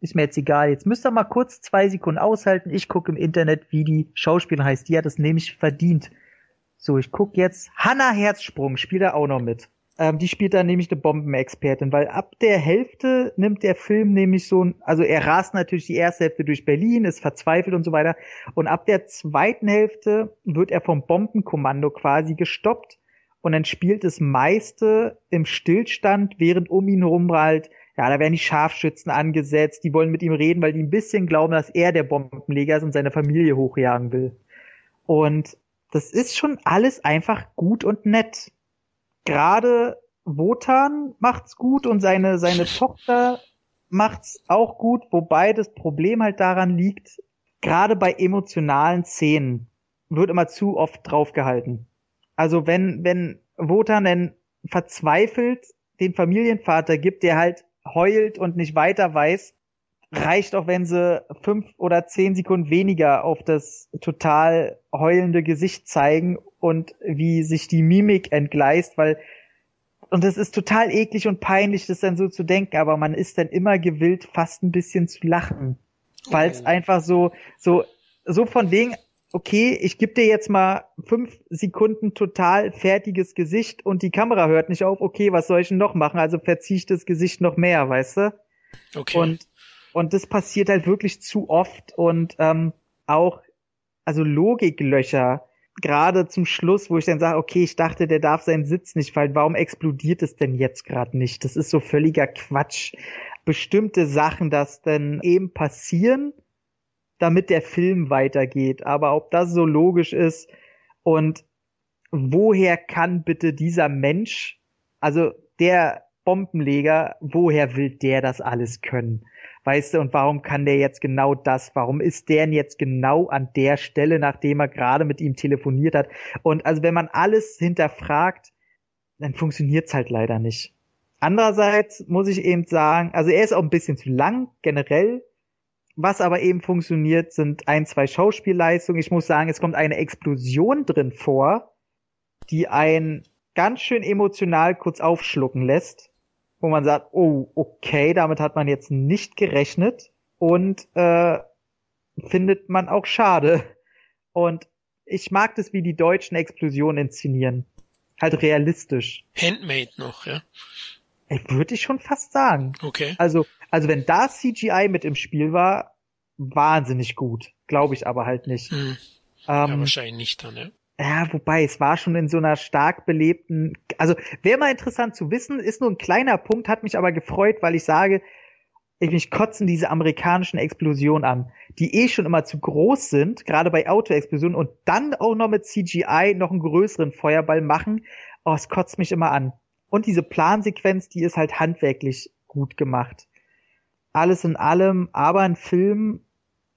Ist mir jetzt egal. Jetzt müsst ihr mal kurz 2 Sekunden aushalten. Ich gucke im Internet, wie die Schauspielerin heißt. Die hat es nämlich verdient. So, ich gucke jetzt. Hannah Herzsprung spielt da auch noch mit. Die spielt da nämlich eine Bombenexpertin, weil ab der Hälfte nimmt der Film nämlich so ein, also er rast natürlich die erste Hälfte durch Berlin, ist verzweifelt und so weiter. Und ab der zweiten Hälfte wird er vom Bombenkommando quasi gestoppt und dann spielt das meiste im Stillstand, während um ihn herum halt, ja, da werden die Scharfschützen angesetzt, die wollen mit ihm reden, weil die ein bisschen glauben, dass er der Bombenleger ist und seine Familie hochjagen will. Und das ist schon alles einfach gut und nett. Gerade Wotan macht's gut und seine Tochter macht's auch gut, wobei das Problem halt daran liegt, gerade bei emotionalen Szenen wird immer zu oft draufgehalten. Also wenn Wotan dann verzweifelt den Familienvater gibt, der halt heult und nicht weiter weiß, reicht auch, wenn sie 5 oder 10 Sekunden weniger auf das total heulende Gesicht zeigen und wie sich die Mimik entgleist, weil, und das ist total eklig und peinlich, das dann so zu denken, aber man ist dann immer gewillt, fast ein bisschen zu lachen, weil es einfach so von wegen, okay, ich gebe dir jetzt mal 5 Sekunden total fertiges Gesicht und die Kamera hört nicht auf, okay, was soll ich denn noch machen, also verziehe ich das Gesicht noch mehr, weißt du? Okay. Und das passiert halt wirklich zu oft und auch also Logiklöcher, gerade zum Schluss, wo ich dann sage, okay, ich dachte, der darf seinen Sitz nicht fallen, warum explodiert es denn jetzt gerade nicht? Das ist so völliger Quatsch. Bestimmte Sachen, das dann eben passieren, damit der Film weitergeht, aber ob das so logisch ist und woher kann bitte dieser Mensch, also der Bombenleger, woher will der das alles können? Weißt du, und warum kann der jetzt genau das? Warum ist der jetzt genau an der Stelle, nachdem er gerade mit ihm telefoniert hat? Und also wenn man alles hinterfragt, dann funktioniert's halt leider nicht. Andererseits muss ich eben sagen, also er ist auch ein bisschen zu lang, generell. Was aber eben funktioniert, sind 1, 2 Schauspielleistungen. Ich muss sagen, es kommt eine Explosion drin vor, die einen ganz schön emotional kurz aufschlucken lässt. Wo man sagt, oh, okay, damit hat man jetzt nicht gerechnet und findet man auch schade. Und ich mag das, wie die deutschen Explosionen inszenieren. Halt realistisch. Handmade noch, ja? Würde ich schon fast sagen. Okay. Also wenn da CGI mit im Spiel war, wahnsinnig gut. Glaube ich aber halt nicht. Hm. Ja, wahrscheinlich nicht dann, ja. Ja, wobei, es war schon in so einer stark belebten, also wäre mal interessant zu wissen, ist nur ein kleiner Punkt, hat mich aber gefreut, weil ich sage, mich kotzen diese amerikanischen Explosionen an, die schon immer zu groß sind, gerade bei Autoexplosionen und dann auch noch mit CGI noch einen größeren Feuerball machen, oh, es kotzt mich immer an. Und diese Plansequenz, die ist halt handwerklich gut gemacht. Alles in allem, aber ein Film,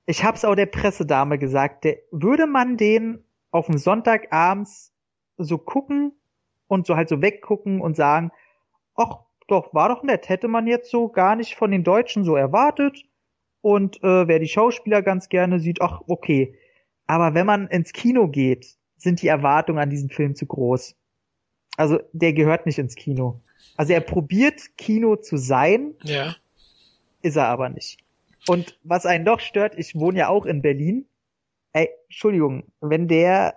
ich hab's auch der Pressedame gesagt, würde man den auf dem Sonntag abends so gucken und so halt so weggucken und sagen, ach doch, war doch nett, hätte man jetzt so gar nicht von den Deutschen so erwartet und wer die Schauspieler ganz gerne sieht, ach okay. Aber wenn man ins Kino geht, sind die Erwartungen an diesen Film zu groß. Also der gehört nicht ins Kino. Also er probiert Kino zu sein, ja, ist er aber nicht. Und was einen doch stört, ich wohne ja auch in Berlin, ey, Entschuldigung, wenn der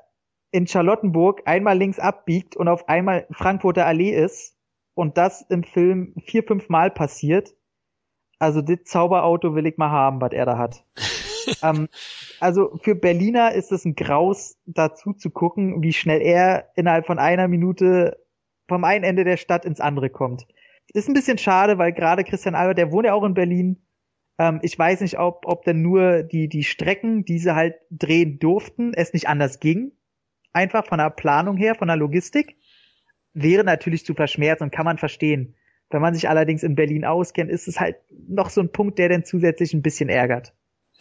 in Charlottenburg einmal links abbiegt und auf einmal Frankfurter Allee ist und das im Film 4, 5 Mal passiert, also das Zauberauto will ich mal haben, was er da hat. Also für Berliner ist es ein Graus, dazu zu gucken, wie schnell er innerhalb von einer Minute vom einen Ende der Stadt ins andere kommt. Ist ein bisschen schade, weil gerade Christian Alvart, der wohnt ja auch in Berlin, ich weiß nicht, ob denn nur die Strecken, die sie halt drehen durften, es nicht anders ging. Einfach von der Planung her, von der Logistik. Wäre natürlich zu verschmerzen und kann man verstehen. Wenn man sich allerdings in Berlin auskennt, ist es halt noch so ein Punkt, der dann zusätzlich ein bisschen ärgert.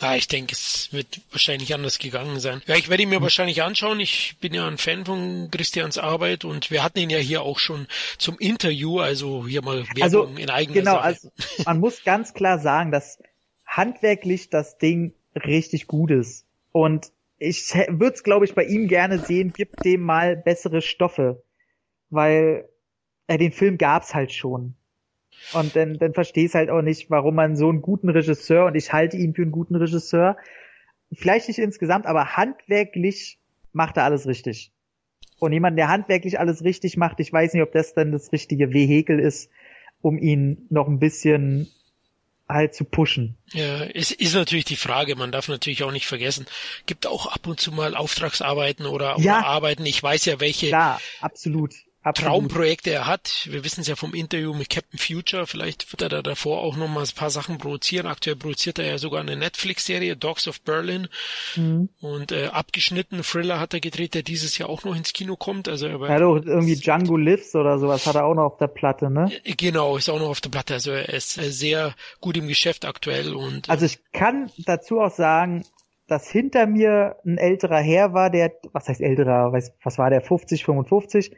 Ja, ich denke, es wird wahrscheinlich anders gegangen sein. Ja, ich werde ihn mir wahrscheinlich anschauen. Ich bin ja ein Fan von Christians Arbeit und wir hatten ihn ja hier auch schon zum Interview, also hier mal Werbung in eigener Sache. Also man muss ganz klar sagen, dass handwerklich das Ding richtig gut ist. Und ich würde es, glaube ich, bei ihm gerne sehen, gibt dem mal bessere Stoffe. Weil den Film gab's halt schon. Und dann verstehe ich halt auch nicht, warum man so einen guten Regisseur, und ich halte ihn für einen guten Regisseur, vielleicht nicht insgesamt, aber handwerklich macht er alles richtig. Und jemand, der handwerklich alles richtig macht, ich weiß nicht, ob das dann das richtige Vehikel ist, um ihn noch ein bisschen halt zu pushen. Ja, es ist natürlich die Frage, man darf natürlich auch nicht vergessen, gibt auch ab und zu mal Auftragsarbeiten oder Arbeiten, ich weiß ja welche. Klar, absolut. Traumprojekte er hat. Wir wissen es ja vom Interview mit Captain Future. Vielleicht wird er da davor auch noch mal ein paar Sachen produzieren. Aktuell produziert er ja sogar eine Netflix-Serie, Dogs of Berlin. Mhm. Und abgeschnitten Thriller hat er gedreht, der dieses Jahr auch noch ins Kino kommt. Also irgendwie Django Lives oder sowas hat er auch noch auf der Platte, ne? Genau, ist auch noch auf der Platte. Also er ist sehr gut im Geschäft aktuell. Und also ich kann dazu auch sagen, dass hinter mir ein älterer Herr war, der, was heißt älterer, was war der, 50, 55,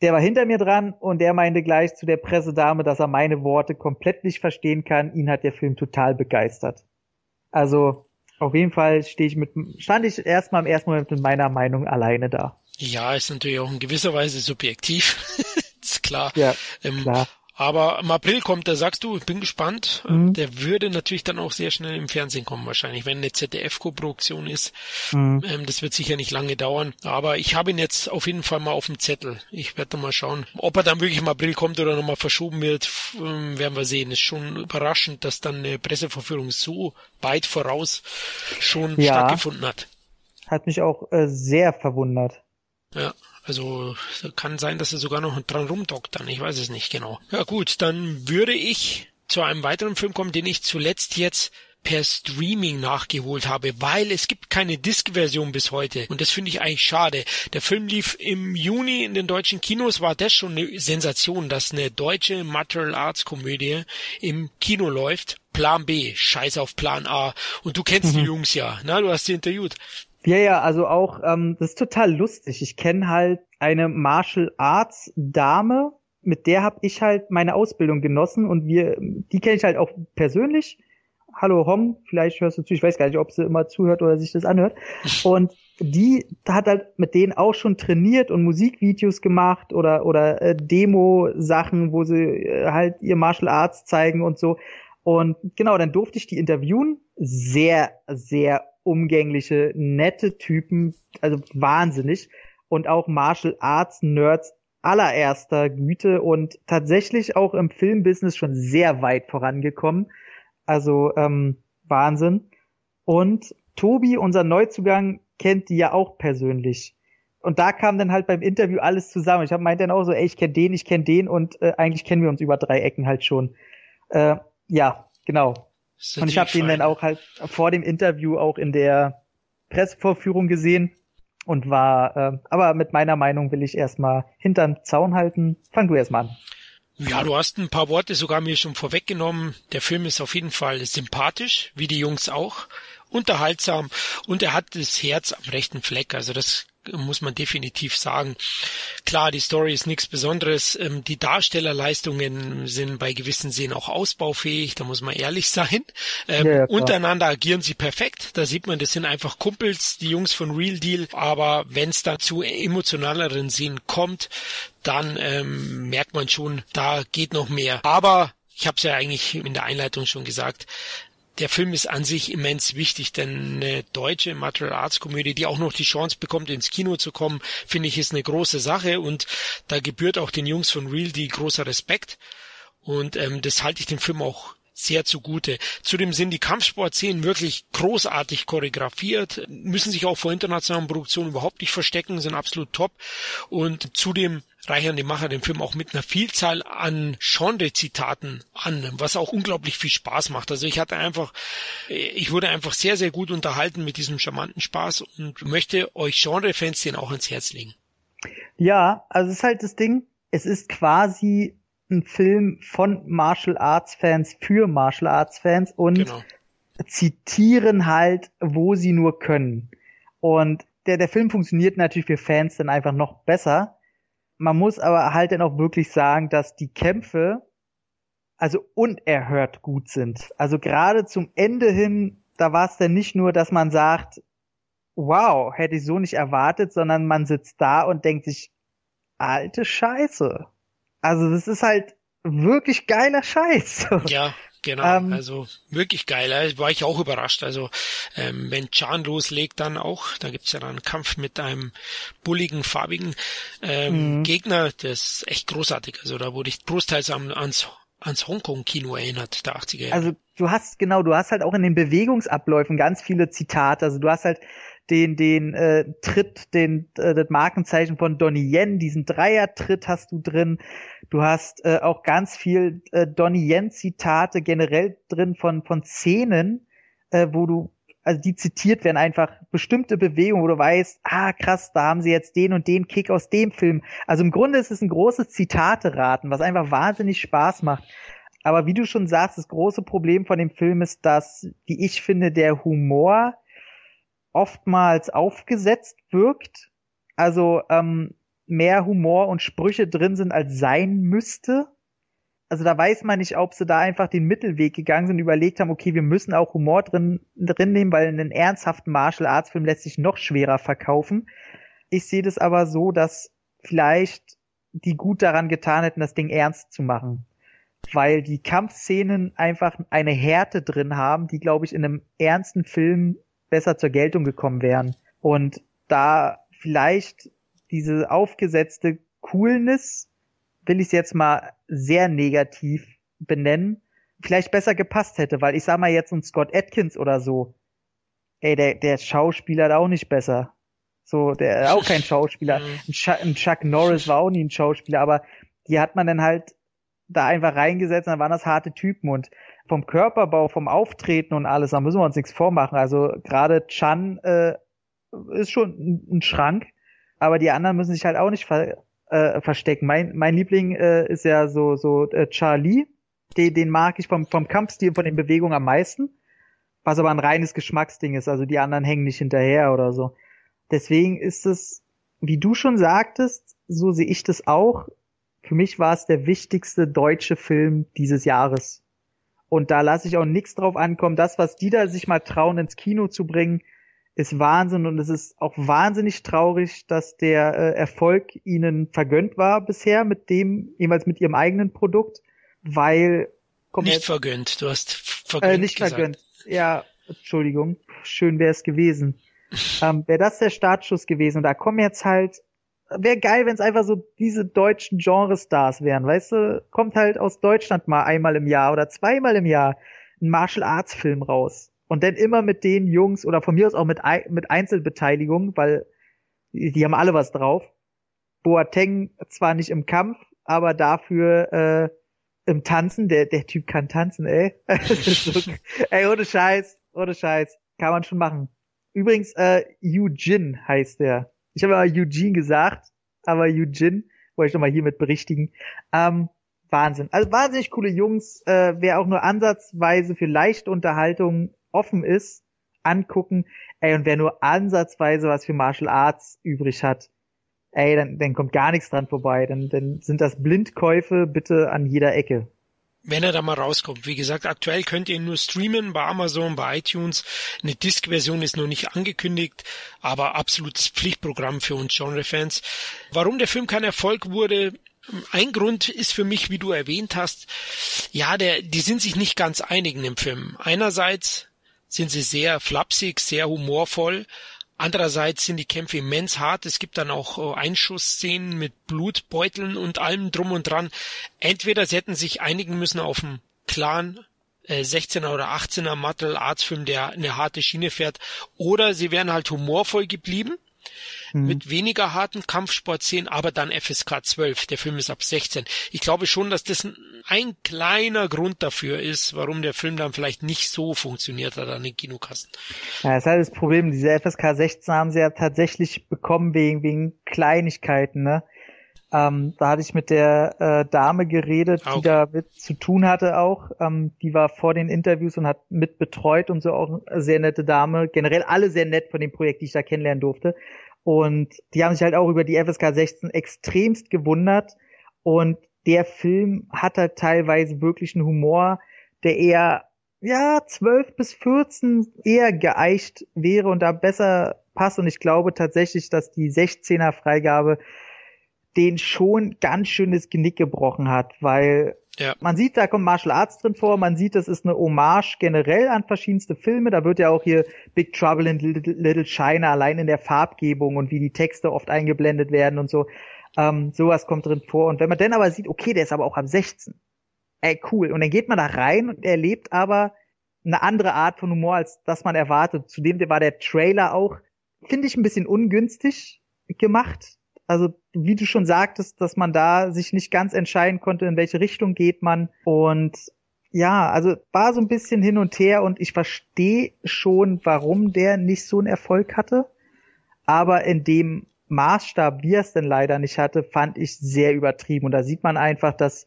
der war hinter mir dran und der meinte gleich zu der Pressedame, dass er meine Worte komplett nicht verstehen kann. Ihn hat der Film total begeistert. Also auf jeden Fall stand ich erstmal im ersten Moment mit meiner Meinung alleine da. Ja, ist natürlich auch in gewisser Weise subjektiv. Ist klar. Ja, klar. Aber im April kommt, da sagst du, ich bin gespannt. Mhm. Der würde natürlich dann auch sehr schnell im Fernsehen kommen wahrscheinlich, wenn eine ZDF-Koproduktion ist. Mhm. Das wird sicher nicht lange dauern. Aber ich habe ihn jetzt auf jeden Fall mal auf dem Zettel. Ich werde mal schauen, ob er dann wirklich im April kommt oder nochmal verschoben wird, werden wir sehen. Ist schon überraschend, dass dann eine Presseverführung so weit voraus schon stattgefunden hat. Hat mich auch sehr verwundert. Ja, also kann sein, dass er sogar noch dran rumdockt dann, ich weiß es nicht genau. Ja gut, dann würde ich zu einem weiteren Film kommen, den ich zuletzt jetzt per Streaming nachgeholt habe, weil es gibt keine Disc-Version bis heute und das finde ich eigentlich schade. Der Film lief im Juni in den deutschen Kinos, war das schon eine Sensation, dass eine deutsche Martial Arts Komödie im Kino läuft. Plan B, scheiß auf Plan A. Und du kennst die Jungs ja, na, du hast sie interviewt. Ja, also auch, das ist total lustig. Ich kenne halt eine Martial Arts Dame, mit der habe ich halt meine Ausbildung genossen und die kenne ich halt auch persönlich. Hallo Hom, vielleicht hörst du zu, ich weiß gar nicht, ob sie immer zuhört oder sich das anhört. Und die hat halt mit denen auch schon trainiert und Musikvideos gemacht oder Demo-Sachen, wo sie halt ihr Martial Arts zeigen und so. Und genau, dann durfte ich die interviewen. Sehr, sehr umgängliche, nette Typen, also wahnsinnig. Und auch Martial Arts Nerds allererster Güte und tatsächlich auch im Filmbusiness schon sehr weit vorangekommen. Also Wahnsinn. Und Tobi, unser Neuzugang, kennt die ja auch persönlich. Und da kam dann halt beim Interview alles zusammen. Ich meinte dann auch so, ey, ich kenne den und eigentlich kennen wir uns über 3 Ecken halt schon. Ja, genau. Und ich habe den dann auch halt vor dem Interview auch in der Pressevorführung gesehen und war, aber mit meiner Meinung will ich erstmal hinterm Zaun halten. Fang du erstmal an. Ja, du hast ein paar Worte sogar mir schon vorweggenommen. Der Film ist auf jeden Fall sympathisch, wie die Jungs auch, unterhaltsam und er hat das Herz am rechten Fleck, also das muss man definitiv sagen. Klar, die Story ist nichts Besonderes. Die Darstellerleistungen sind bei gewissen Szenen auch ausbaufähig, da muss man ehrlich sein. Ja, untereinander agieren sie perfekt. Da sieht man, das sind einfach Kumpels, die Jungs von Real Deal. Aber wenn es da zu emotionaleren Szenen kommt, dann merkt man schon, da geht noch mehr. Aber ich habe es ja eigentlich in der Einleitung schon gesagt, der Film ist an sich immens wichtig, denn eine deutsche Martial Arts Komödie, die auch noch die Chance bekommt, ins Kino zu kommen, finde ich, ist eine große Sache und da gebührt auch den Jungs von Real Deal großer Respekt und das halte ich dem Film auch sehr zugute. Zudem sind die Kampfsportszenen wirklich großartig choreografiert, müssen sich auch vor internationalen Produktionen überhaupt nicht verstecken, sind absolut top und zudem reichern die Macher den Film auch mit einer Vielzahl an Genre-Zitaten an, was auch unglaublich viel Spaß macht. Also ich wurde einfach sehr, sehr gut unterhalten mit diesem charmanten Spaß und möchte euch Genre-Fans den auch ans Herz legen. Ja, also es ist halt das Ding, es ist quasi ein Film von Martial Arts Fans für Martial Arts Fans und zitieren halt, wo sie nur können. Und der Film funktioniert natürlich für Fans dann einfach noch besser. Man muss aber halt dann auch wirklich sagen, dass die Kämpfe also unerhört gut sind. Also gerade zum Ende hin, da war es dann nicht nur, dass man sagt, wow, hätte ich so nicht erwartet, sondern man sitzt da und denkt sich, alte Scheiße. Also das ist halt wirklich geiler Scheiß. Ja, genau. Also wirklich geiler. War ich auch überrascht. Also wenn Chan loslegt, dann auch. Da gibt's ja dann einen Kampf mit einem bulligen, farbigen Gegner. Das ist echt großartig. Also da wurde ich großteils ans Hongkong-Kino erinnert, der 80er Jahre. Also du hast halt auch in den Bewegungsabläufen ganz viele Zitate. Also du hast halt den Tritt, das Markenzeichen von Donnie Yen, diesen Dreier-Tritt hast du drin. Du hast auch ganz viel Donnie Yen-Zitate generell drin von Szenen, wo du, also die zitiert werden, einfach bestimmte Bewegungen, wo du weißt, krass, da haben sie jetzt den und den Kick aus dem Film. Also im Grunde ist es ein großes Zitate-Raten, was einfach wahnsinnig Spaß macht. Aber wie du schon sagst, das große Problem von dem Film ist, dass, wie ich finde, der Humor oftmals aufgesetzt wirkt, also mehr Humor und Sprüche drin sind, als sein müsste. Also da weiß man nicht, ob sie da einfach den Mittelweg gegangen sind, überlegt haben, okay, wir müssen auch Humor drin nehmen, weil einen ernsthaften Martial-Arts-Film lässt sich noch schwerer verkaufen. Ich sehe das aber so, dass vielleicht die gut daran getan hätten, das Ding ernst zu machen, weil die Kampfszenen einfach eine Härte drin haben, die, glaube ich, in einem ernsten Film besser zur Geltung gekommen wären. Und da vielleicht diese aufgesetzte Coolness, will ich es jetzt mal sehr negativ benennen, vielleicht besser gepasst hätte, weil ich sag mal jetzt ein Scott Adkins oder so, der Schauspieler hat auch nicht besser. So, der ist auch kein Schauspieler. Ein Chuck Norris war auch nie ein Schauspieler, aber die hat man dann halt da einfach reingesetzt, dann waren das harte Typen, und vom Körperbau, vom Auftreten und alles, da müssen wir uns nichts vormachen. Also gerade Chan ist schon ein Schrank, aber die anderen müssen sich halt auch nicht verstecken. Mein Liebling ist ja so Charlie, den mag ich vom Kampfstil, von den Bewegungen am meisten, was aber ein reines Geschmacksding ist, also die anderen hängen nicht hinterher oder so. Deswegen ist es, wie du schon sagtest, so sehe ich das auch, für mich war es der wichtigste deutsche Film dieses Jahres. Und da lasse ich auch nichts drauf ankommen. Das, was die da sich mal trauen, ins Kino zu bringen, ist Wahnsinn. Und es ist auch wahnsinnig traurig, dass der Erfolg ihnen vergönnt war bisher, mit ihrem eigenen Produkt, weil... Nicht vergönnt, du hast vergönnt nicht gesagt. Vergönnt, ja, Entschuldigung. Schön wäre es gewesen. Wäre das der Startschuss gewesen. Und da kommen jetzt halt... Wäre geil, wenn es einfach so diese deutschen Genre-Stars wären, weißt du? Kommt halt aus Deutschland mal einmal im Jahr oder zweimal im Jahr ein Martial-Arts-Film raus. Und dann immer mit den Jungs oder von mir aus auch mit Einzelbeteiligung, weil die haben alle was drauf. Boateng zwar nicht im Kampf, aber dafür im Tanzen. Der Typ kann tanzen, ey. Ey, ohne Scheiß. Kann man schon machen. Übrigens, Eugene heißt der. Ich habe mal Eugene gesagt, aber Eugene wollte ich nochmal hiermit berichtigen. Wahnsinn. Also wahnsinnig coole Jungs. Wer auch nur ansatzweise für leichte Unterhaltung offen ist, angucken. Ey, und wer nur ansatzweise was für Martial Arts übrig hat, ey, dann kommt gar nichts dran vorbei. Dann sind das Blindkäufe bitte an jeder Ecke. Wenn er da mal rauskommt. Wie gesagt, aktuell könnt ihr ihn nur streamen bei Amazon, bei iTunes. Eine Disc-Version ist noch nicht angekündigt, aber absolutes Pflichtprogramm für uns Genre-Fans. Warum der Film kein Erfolg wurde, ein Grund ist für mich, wie du erwähnt hast, ja, die sind sich nicht ganz einig im Film. Einerseits sind sie sehr flapsig, sehr humorvoll. Andererseits sind die Kämpfe immens hart. Es gibt dann auch Einschussszenen mit Blutbeuteln und allem drum und dran. Entweder sie hätten sich einigen müssen auf einen klaren 16er oder 18er Martial Arts Film, der eine harte Schiene fährt, oder sie wären halt humorvoll geblieben mit weniger harten Kampfsportszenen, aber dann FSK 12. Der Film ist ab 16. Ich glaube schon, dass das ein kleiner Grund dafür ist, warum der Film dann vielleicht nicht so funktioniert hat an den Kinokassen. Ja, das ist halt das Problem. Diese FSK 16 haben sie ja tatsächlich bekommen wegen Kleinigkeiten, ne? Da hatte ich mit der Dame geredet, die da mit zu tun hatte auch. Die war vor den Interviews und hat mit betreut und so, auch eine sehr nette Dame. Generell alle sehr nett von dem Projekt, die ich da kennenlernen durfte. Und die haben sich halt auch über die FSK 16 extremst gewundert. Und der Film hat halt teilweise wirklich einen Humor, der eher 12 bis 14 eher geeicht wäre und da besser passt. Und ich glaube tatsächlich, dass die 16er-Freigabe den schon ganz schönes Genick gebrochen hat, weil man sieht, da kommt Martial Arts drin vor, man sieht, das ist eine Hommage generell an verschiedenste Filme, da wird ja auch hier Big Trouble in Little China allein in der Farbgebung und wie die Texte oft eingeblendet werden und so, sowas kommt drin vor. Und wenn man dann aber sieht, okay, der ist aber auch ab 16, ey, cool, und dann geht man da rein und erlebt aber eine andere Art von Humor, als das man erwartet. Zudem war der Trailer auch, finde ich, ein bisschen ungünstig gemacht. Also wie du schon sagtest, dass man da sich nicht ganz entscheiden konnte, in welche Richtung geht man. Und ja, also war so ein bisschen hin und her und ich verstehe schon, warum der nicht so einen Erfolg hatte. Aber in dem Maßstab, wie er es denn leider nicht hatte, fand ich sehr übertrieben. Und da sieht man einfach, dass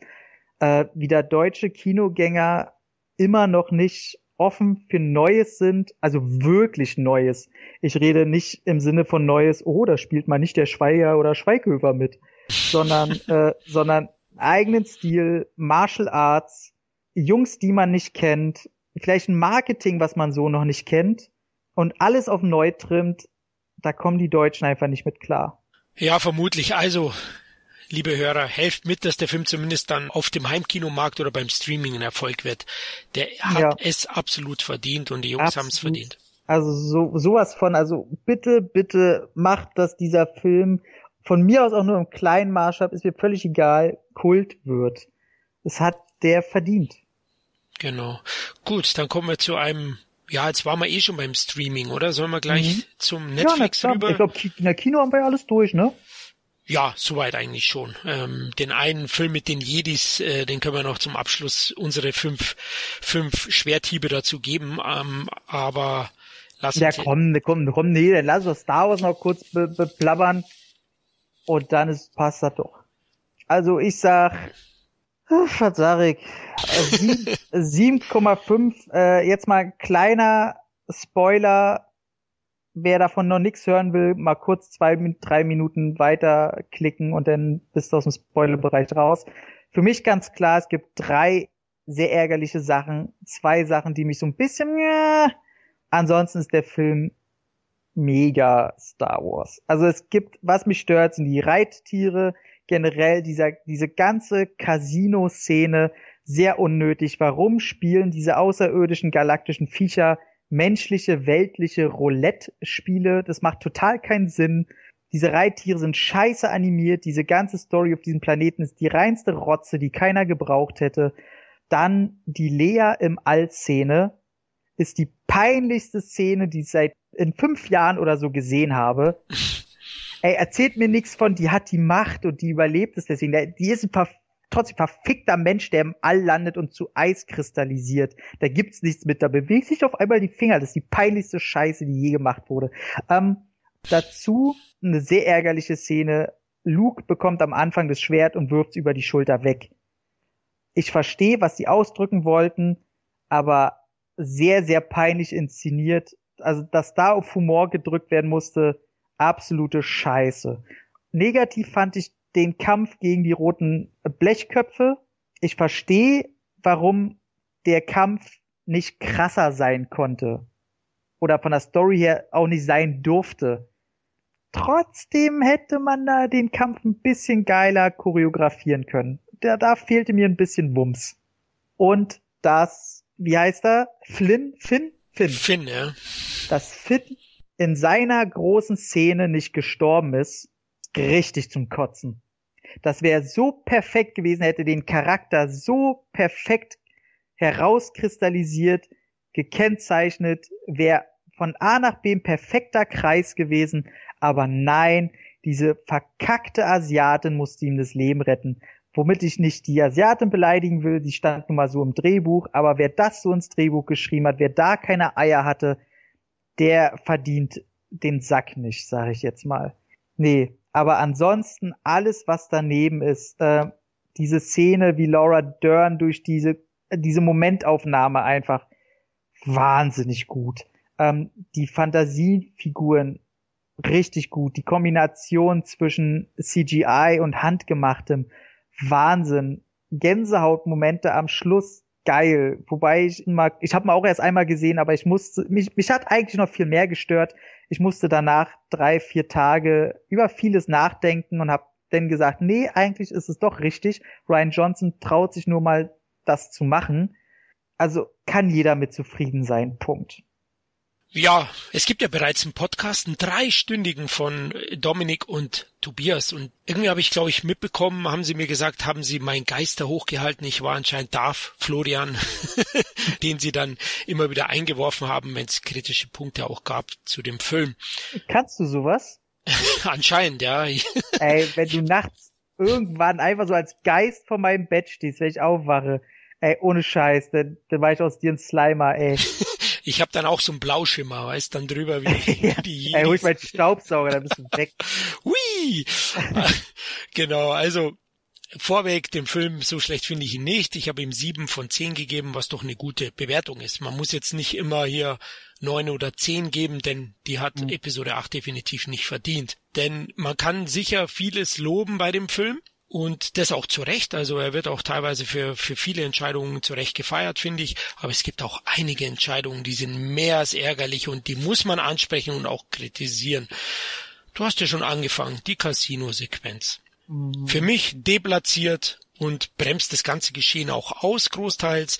wieder deutsche Kinogänger immer noch nicht offen für Neues sind, also wirklich Neues. Ich rede nicht im Sinne von Neues, oh, da spielt mal nicht der Schweiger oder Schweighöfer mit, sondern eigenen Stil, Martial Arts, Jungs, die man nicht kennt, vielleicht ein Marketing, was man so noch nicht kennt, und alles auf neu trimmt, da kommen die Deutschen einfach nicht mit klar. Ja, vermutlich. Also, liebe Hörer, helft mit, dass der Film zumindest dann auf dem Heimkinomarkt oder beim Streaming ein Erfolg wird. Der hat es absolut verdient und die Jungs haben es verdient. Also sowas von, also bitte macht, dass dieser Film von mir aus auch nur im kleinen Maßstab, ist mir völlig egal, Kult wird. Das hat der verdient. Genau. Gut, dann kommen wir zu einem, jetzt waren wir eh schon beim Streaming, oder? Sollen wir gleich zum Netflix rüber? Ich glaube, in der Kino haben wir ja alles durch, ne? Ja, soweit eigentlich schon. Den einen Film mit den Jedis, den können wir noch zum Abschluss unsere fünf Schwerthiebe dazu geben, aber lass uns... Ja, komm, nee, dann lass uns Star Wars noch kurz beplappern und dann passt das doch. Also ich sag, was sag ich, 7,5, jetzt mal ein kleiner Spoiler. Wer davon noch nichts hören will, mal kurz 2-3 Minuten weiterklicken und dann bist du aus dem Spoilerbereich raus. Für mich ganz klar, es gibt 3 sehr ärgerliche Sachen. 2 Sachen, die mich so ein bisschen... Ansonsten ist der Film mega Star Wars. Also es gibt, was mich stört, sind die Reittiere. Generell diese ganze Casino-Szene sehr unnötig. Warum spielen diese außerirdischen galaktischen Viecher menschliche, weltliche Roulette-Spiele? Das macht total keinen Sinn. Diese Reittiere sind scheiße animiert. Diese ganze Story auf diesem Planeten ist die reinste Rotze, die keiner gebraucht hätte. Dann die Lea im All-Szene ist die peinlichste Szene, die ich seit in 5 Jahren oder so gesehen habe. Ey, erzählt mir nichts von, die hat die Macht und die überlebt es deswegen. Die ist ein trotzdem verfickter Mensch, der im All landet und zu Eis kristallisiert. Da gibt's nichts mit. Da bewegt sich auf einmal die Finger. Das ist die peinlichste Scheiße, die je gemacht wurde. Dazu eine sehr ärgerliche Szene. Luke bekommt am Anfang das Schwert und wirft's über die Schulter weg. Ich verstehe, was sie ausdrücken wollten, aber sehr, sehr peinlich inszeniert. Also, dass da auf Humor gedrückt werden musste, absolute Scheiße. Negativ fand ich den Kampf gegen die roten Blechköpfe. Ich verstehe, warum der Kampf nicht krasser sein konnte. Oder von der Story her auch nicht sein durfte. Trotzdem hätte man da den Kampf ein bisschen geiler choreografieren können. Da fehlte mir ein bisschen Wumms. Und das, wie heißt er? Finn? Finn, ja. Dass Finn in seiner großen Szene nicht gestorben ist, richtig zum Kotzen. Das wäre so perfekt gewesen, hätte den Charakter so perfekt herauskristallisiert, gekennzeichnet, wäre von A nach B ein perfekter Kreis gewesen, aber nein, diese verkackte Asiatin musste ihm das Leben retten. Womit ich nicht die Asiatin beleidigen will, die stand nun mal so im Drehbuch, aber wer das so ins Drehbuch geschrieben hat, wer da keine Eier hatte, der verdient den Sack nicht, sage ich jetzt mal. Nee, Aber ansonsten alles, was daneben ist, diese Szene, wie Laura Dern durch diese Momentaufnahme einfach wahnsinnig gut. Die Fantasiefiguren richtig gut. Die Kombination zwischen CGI und handgemachtem Wahnsinn. Gänsehautmomente am Schluss geil. Wobei ich habe ihn auch erst einmal gesehen, aber ich musste, mich hat eigentlich noch viel mehr gestört. Ich musste danach 3-4 Tage über vieles nachdenken und habe dann gesagt, nee, eigentlich ist es doch richtig. Rian Johnson traut sich nur mal, das zu machen. Also kann jeder mit zufrieden sein. Punkt. Ja, es gibt ja bereits einen Podcast, einen 3-stündigen von Dominik und Tobias. Und irgendwie habe ich, glaube ich, mitbekommen, haben sie mir gesagt, haben sie meinen Geister hochgehalten. Ich war anscheinend Darf Florian, den sie dann immer wieder eingeworfen haben, wenn es kritische Punkte auch gab zu dem Film. Kannst du sowas? Anscheinend, ja. Ey, wenn du nachts irgendwann einfach so als Geist vor meinem Bett stehst, wenn ich aufwache, ey, ohne Scheiß, dann war ich aus dir ein Slimer, ey. Ich habe dann auch so einen Blauschimmer, weißt, dann drüber wie die Jedis. Ey, hol ich meinen Staubsauger, dann bist du weg. Hui! Genau, also vorweg, den Film, so schlecht finde ich ihn nicht. Ich habe ihm 7 von 10 gegeben, was doch eine gute Bewertung ist. Man muss jetzt nicht immer hier 9 oder 10 geben, denn die hat Episode 8 definitiv nicht verdient. Denn man kann sicher vieles loben bei dem Film. Und das auch zu Recht, also er wird auch teilweise für viele Entscheidungen zu Recht gefeiert, finde ich. Aber es gibt auch einige Entscheidungen, die sind mehr als ärgerlich und die muss man ansprechen und auch kritisieren. Du hast ja schon angefangen, die Casino-Sequenz. Für mich deplatziert und bremst das ganze Geschehen auch aus, großteils.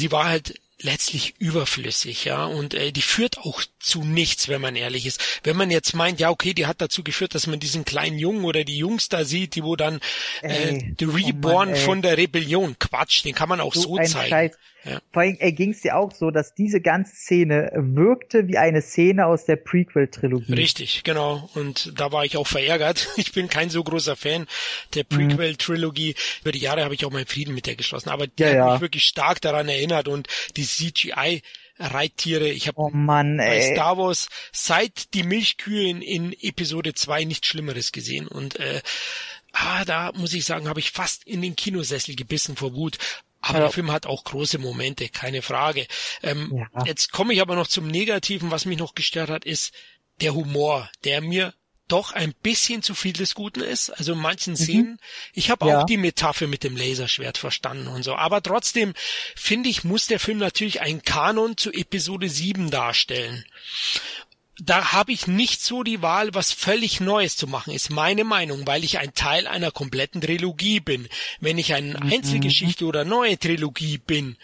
Die war halt letztlich überflüssig, ja, und die führt auch zu nichts, wenn man ehrlich ist. Wenn man jetzt meint, ja, okay, die hat dazu geführt, dass man diesen kleinen Jungen oder die Jungs da sieht, die wo dann The Reborn von der Rebellion, Quatsch, den kann man auch so zeigen. Scheiß. Ja. Vor allem ging es dir auch so, dass diese ganze Szene wirkte wie eine Szene aus der Prequel-Trilogie. Richtig, genau. Und da war ich auch verärgert. Ich bin kein so großer Fan der Prequel-Trilogie. Über die Jahre habe ich auch meinen Frieden mit der geschlossen. Aber die hat mich wirklich stark daran erinnert. Und die CGI-Reittiere, ich habe bei Star Wars seit die Milchkühe in Episode 2 nichts Schlimmeres gesehen. Und da muss ich sagen, habe ich fast in den Kinosessel gebissen vor Wut. Aber der Film hat auch große Momente, keine Frage. Jetzt komme ich aber noch zum Negativen. Was mich noch gestört hat, ist der Humor, der mir doch ein bisschen zu viel des Guten ist. Also in manchen Szenen. Ich habe auch die Metapher mit dem Laserschwert verstanden und so. Aber trotzdem, finde ich, muss der Film natürlich einen Kanon zu Episode 7 darstellen. Da habe ich nicht so die Wahl, was völlig Neues zu machen, ist meine Meinung, weil ich ein Teil einer kompletten Trilogie bin. Wenn ich eine Einzelgeschichte oder neue Trilogie bin,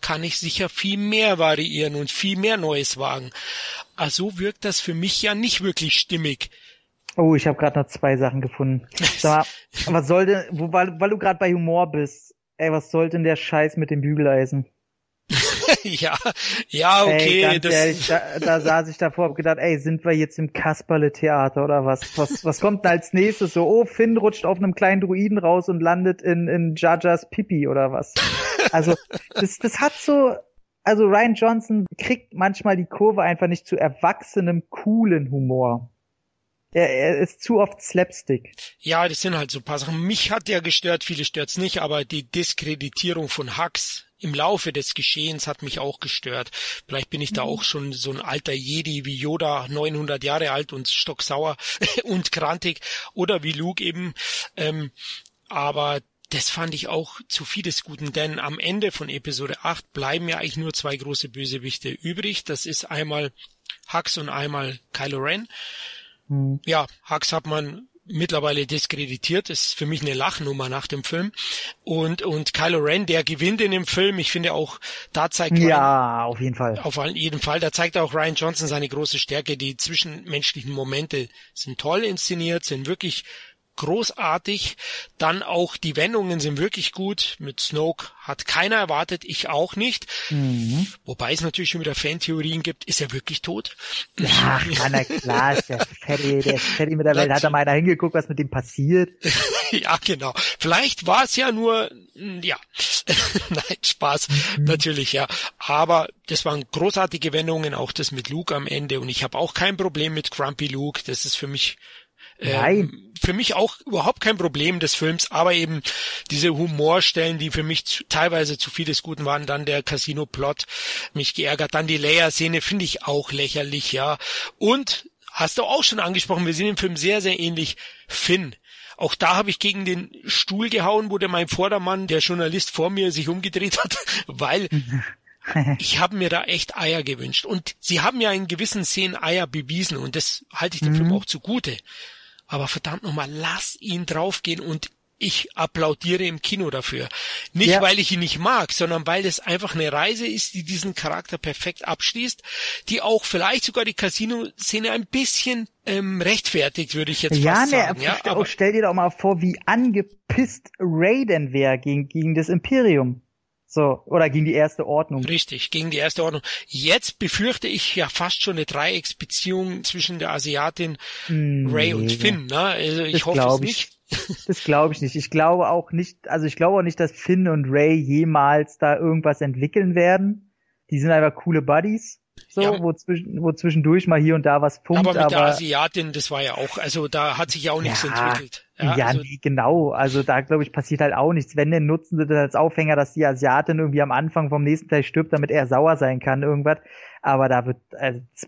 kann ich sicher viel mehr variieren und viel mehr Neues wagen. Also wirkt das für mich ja nicht wirklich stimmig. Oh, ich habe gerade noch 2 Sachen gefunden. Sag mal, was soll denn, weil du gerade bei Humor bist, ey, was soll denn der Scheiß mit dem Bügeleisen? ja, okay. Ey, ganz ehrlich, da saß ich davor, hab gedacht, ey, sind wir jetzt im Kasperle-Theater oder was? Was kommt denn als nächstes? So, oh, Finn rutscht auf einem kleinen Druiden raus und landet in Jar Jars Pipi oder was? Also, das hat so, also Rian Johnson kriegt manchmal die Kurve einfach nicht zu erwachsenem, coolen Humor. Er ist zu oft Slapstick. Ja, das sind halt so ein paar Sachen. Mich hat der gestört, viele stört's nicht, aber die Diskreditierung von Hux im Laufe des Geschehens hat mich auch gestört. Vielleicht bin ich da auch schon so ein alter Jedi wie Yoda, 900 Jahre alt und stocksauer und krantig oder wie Luke eben. Aber das fand ich auch zu viel des Guten, denn am Ende von Episode 8 bleiben ja eigentlich nur 2 große Bösewichte übrig. Das ist einmal Hux und einmal Kylo Ren. Ja, Hux hat man mittlerweile diskreditiert, das ist für mich eine Lachnummer nach dem Film. Und Kylo Ren, der gewinnt in dem Film, ich finde auch, da zeigt da zeigt auch Rian Johnson seine große Stärke, die zwischenmenschlichen Momente sind toll inszeniert, sind wirklich großartig, dann auch die Wendungen sind wirklich gut, mit Snoke hat keiner erwartet, ich auch nicht, wobei es natürlich schon wieder Fantheorien gibt, ist er wirklich tot? Ach, na klar, ist der ist fertig mit der Welt, hat da mal einer hingeguckt, was mit dem passiert? Ja, genau, vielleicht war es ja nur, nein, Spaß, natürlich, ja, aber das waren großartige Wendungen, auch das mit Luke am Ende und ich habe auch kein Problem mit Grumpy Luke, das ist für mich Nein. Für mich auch überhaupt kein Problem des Films, aber eben diese Humorstellen, die für mich teilweise zu viel des Guten waren, dann der Casino-Plot mich geärgert, dann die Leia-Szene finde ich auch lächerlich, ja. Und, hast du auch schon angesprochen, wir sind im Film sehr, sehr ähnlich, Finn. Auch da habe ich gegen den Stuhl gehauen, wo der mein Vordermann, der Journalist vor mir, sich umgedreht hat, weil ich habe mir da echt Eier gewünscht. Und sie haben ja in gewissen Szenen Eier bewiesen und das halte ich dem Film auch zugute. Aber verdammt nochmal, lass ihn draufgehen und ich applaudiere im Kino dafür. Nicht, weil ich ihn nicht mag, sondern weil das einfach eine Reise ist, die diesen Charakter perfekt abschließt, die auch vielleicht sogar die Casino-Szene ein bisschen rechtfertigt, würde ich jetzt fast sagen. Aber stell dir doch mal vor, wie angepisst Raiden wäre gegen das Imperium. So, oder gegen die erste Ordnung. Richtig, gegen die erste Ordnung. Jetzt befürchte ich ja fast schon eine Dreiecksbeziehung zwischen der Asiatin Ray und Finn, ne? Also ich hoffe es nicht. Das glaube ich nicht. Ich glaube auch nicht, dass Finn und Ray jemals da irgendwas entwickeln werden. Die sind einfach coole Buddies. So, ja. wo zwischendurch mal hier und da was funkt. Aber der Asiatin, das war ja auch, also da hat sich ja auch nichts entwickelt. Genau. Also da, glaube ich, passiert halt auch nichts. Wenn, denn nutzen sie das als Aufhänger, dass die Asiatin irgendwie am Anfang vom nächsten Teil stirbt, damit er sauer sein kann, irgendwas. Aber das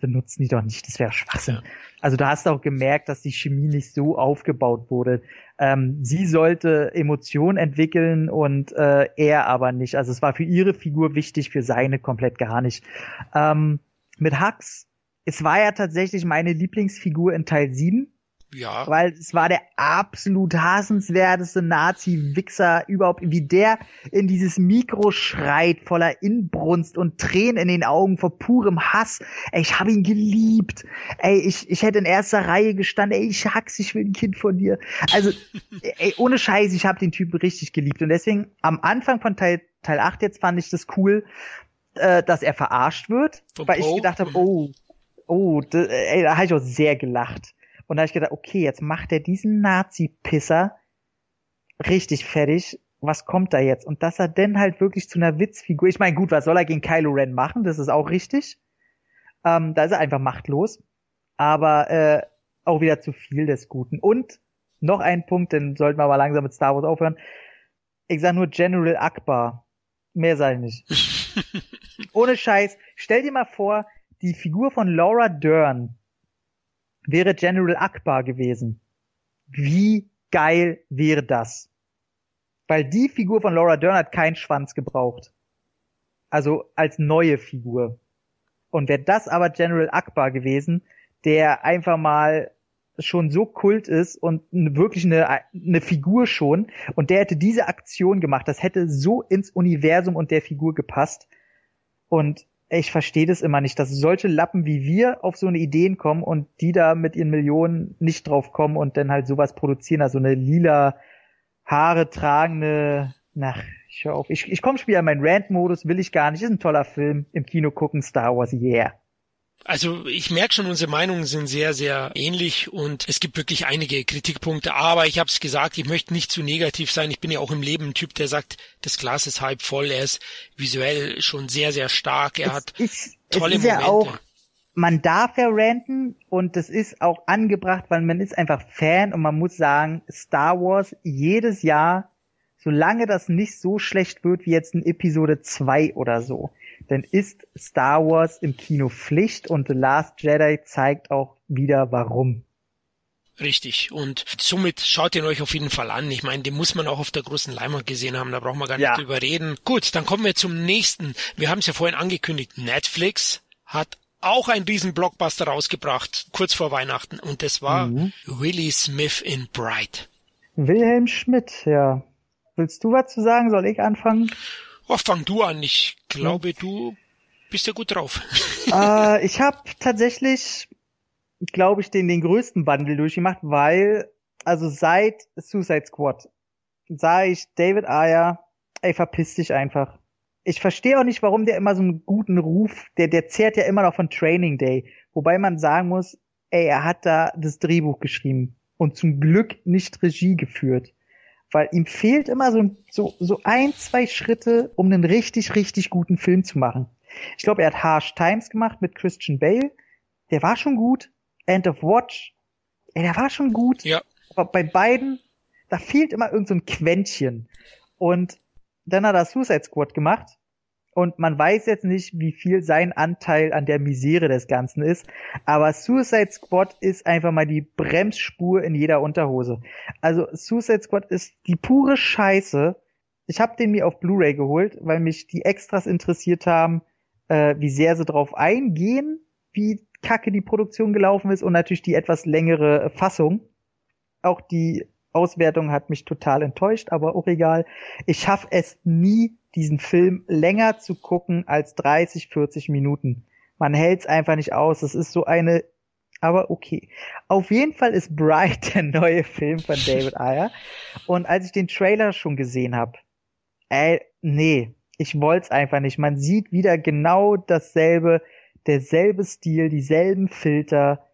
benutzen die doch nicht. Das wäre Schwachsinn. Ja. Also da hast du auch gemerkt, dass die Chemie nicht so aufgebaut wurde. Sie sollte Emotionen entwickeln und er aber nicht. Also es war für ihre Figur wichtig, für seine komplett gar nicht. Mit Hux, es war ja tatsächlich meine Lieblingsfigur in Teil 7. Ja. Weil es war der absolut hassenswerteste Nazi-Wichser überhaupt, wie der in dieses Mikro schreit, voller Inbrunst und Tränen in den Augen vor purem Hass. Ey, ich habe ihn geliebt. Ey, ich hätte in erster Reihe gestanden. Ey, Hux, ich will ein Kind von dir. Also, ey, ohne Scheiß, ich habe den Typen richtig geliebt. Und deswegen, am Anfang von Teil 8 jetzt fand ich das cool, dass er verarscht wird. Weil ich gedacht habe, da habe ich auch sehr gelacht. Und da habe ich gedacht, okay, jetzt macht er diesen Nazi-Pisser richtig fertig. Was kommt da jetzt? Und dass er denn halt wirklich zu einer Witzfigur... Ich meine, gut, was soll er gegen Kylo Ren machen? Das ist auch richtig. Da ist er einfach machtlos. Aber auch wieder zu viel des Guten. Und noch ein Punkt, den sollten wir aber langsam mit Star Wars aufhören. Ich sag nur General Akbar. Mehr sei nicht. Ohne Scheiß. Stell dir mal vor, die Figur von Laura Dern wäre General Akbar gewesen. Wie geil wäre das? Weil die Figur von Laura Dern hat keinen Schwanz gebraucht. Also als neue Figur. Und wäre das aber General Akbar gewesen, der einfach mal schon so Kult ist und wirklich eine Figur schon, und der hätte diese Aktion gemacht, das hätte so ins Universum und der Figur gepasst. Und ich verstehe das immer nicht, dass solche Lappen wie wir auf so eine Ideen kommen und die da mit ihren Millionen nicht drauf kommen und dann halt sowas produzieren, also eine lila Haare tragende, ich hör auf, ich komme später in meinen Rant-Modus, will ich gar nicht, ist ein toller Film, im Kino gucken, Star Wars, yeah. Also ich merke schon, unsere Meinungen sind sehr, sehr ähnlich und es gibt wirklich einige Kritikpunkte, aber ich habe es gesagt, ich möchte nicht zu negativ sein. Ich bin ja auch im Leben ein Typ, der sagt, das Glas ist halb voll, er ist visuell schon sehr, sehr stark, er hat tolle Momente. Ja, auch, man darf ja ranten und das ist auch angebracht, weil man ist einfach Fan und man muss sagen, Star Wars jedes Jahr, solange das nicht so schlecht wird wie jetzt in Episode 2 oder so, denn ist Star Wars im Kino Pflicht und The Last Jedi zeigt auch wieder warum. Richtig, und somit schaut ihn euch auf jeden Fall an. Ich meine, den muss man auch auf der großen Leinwand gesehen haben, da brauchen wir gar nicht drüber reden. Gut, dann kommen wir zum nächsten. Wir haben es ja vorhin angekündigt, Netflix hat auch einen riesen Blockbuster rausgebracht, kurz vor Weihnachten, und das war Willie Smith in Bright. Wilhelm Schmidt, ja. Willst du was zu sagen? Soll ich anfangen? Oh, fang du an. Ich glaube, du bist ja gut drauf. Ich habe tatsächlich, glaube ich, den größten Wandel durchgemacht, weil, also seit Suicide Squad, sah ich David Ayer, ey, verpiss dich einfach. Ich verstehe auch nicht, warum der immer so einen guten Ruf, der zehrt ja immer noch von Training Day. Wobei man sagen muss, ey, er hat da das Drehbuch geschrieben und zum Glück nicht Regie geführt. Weil ihm fehlt immer so ein, zwei Schritte, um einen richtig, richtig guten Film zu machen. Ich glaube, er hat Harsh Times gemacht mit Christian Bale. Der war schon gut. End of Watch. Ja, der war schon gut. Ja. Aber bei beiden, da fehlt immer irgend so ein Quäntchen. Und dann hat er Suicide Squad gemacht. Und man weiß jetzt nicht, wie viel sein Anteil an der Misere des Ganzen ist. Aber Suicide Squad ist einfach mal die Bremsspur in jeder Unterhose. Also Suicide Squad ist die pure Scheiße. Ich habe den mir auf Blu-ray geholt, weil mich die Extras interessiert haben, wie sehr sie drauf eingehen, wie kacke die Produktion gelaufen ist und natürlich die etwas längere Fassung. Auch die Auswertung hat mich total enttäuscht, aber auch egal. Ich schaffe es nie, diesen Film länger zu gucken als 30, 40 Minuten. Man hält es einfach nicht aus. Es ist so eine... Aber okay. Auf jeden Fall ist Bright der neue Film von David Ayer. Und als ich den Trailer schon gesehen habe, nee, ich wollte es einfach nicht. Man sieht wieder genau dasselbe, derselbe Stil, dieselben Filter.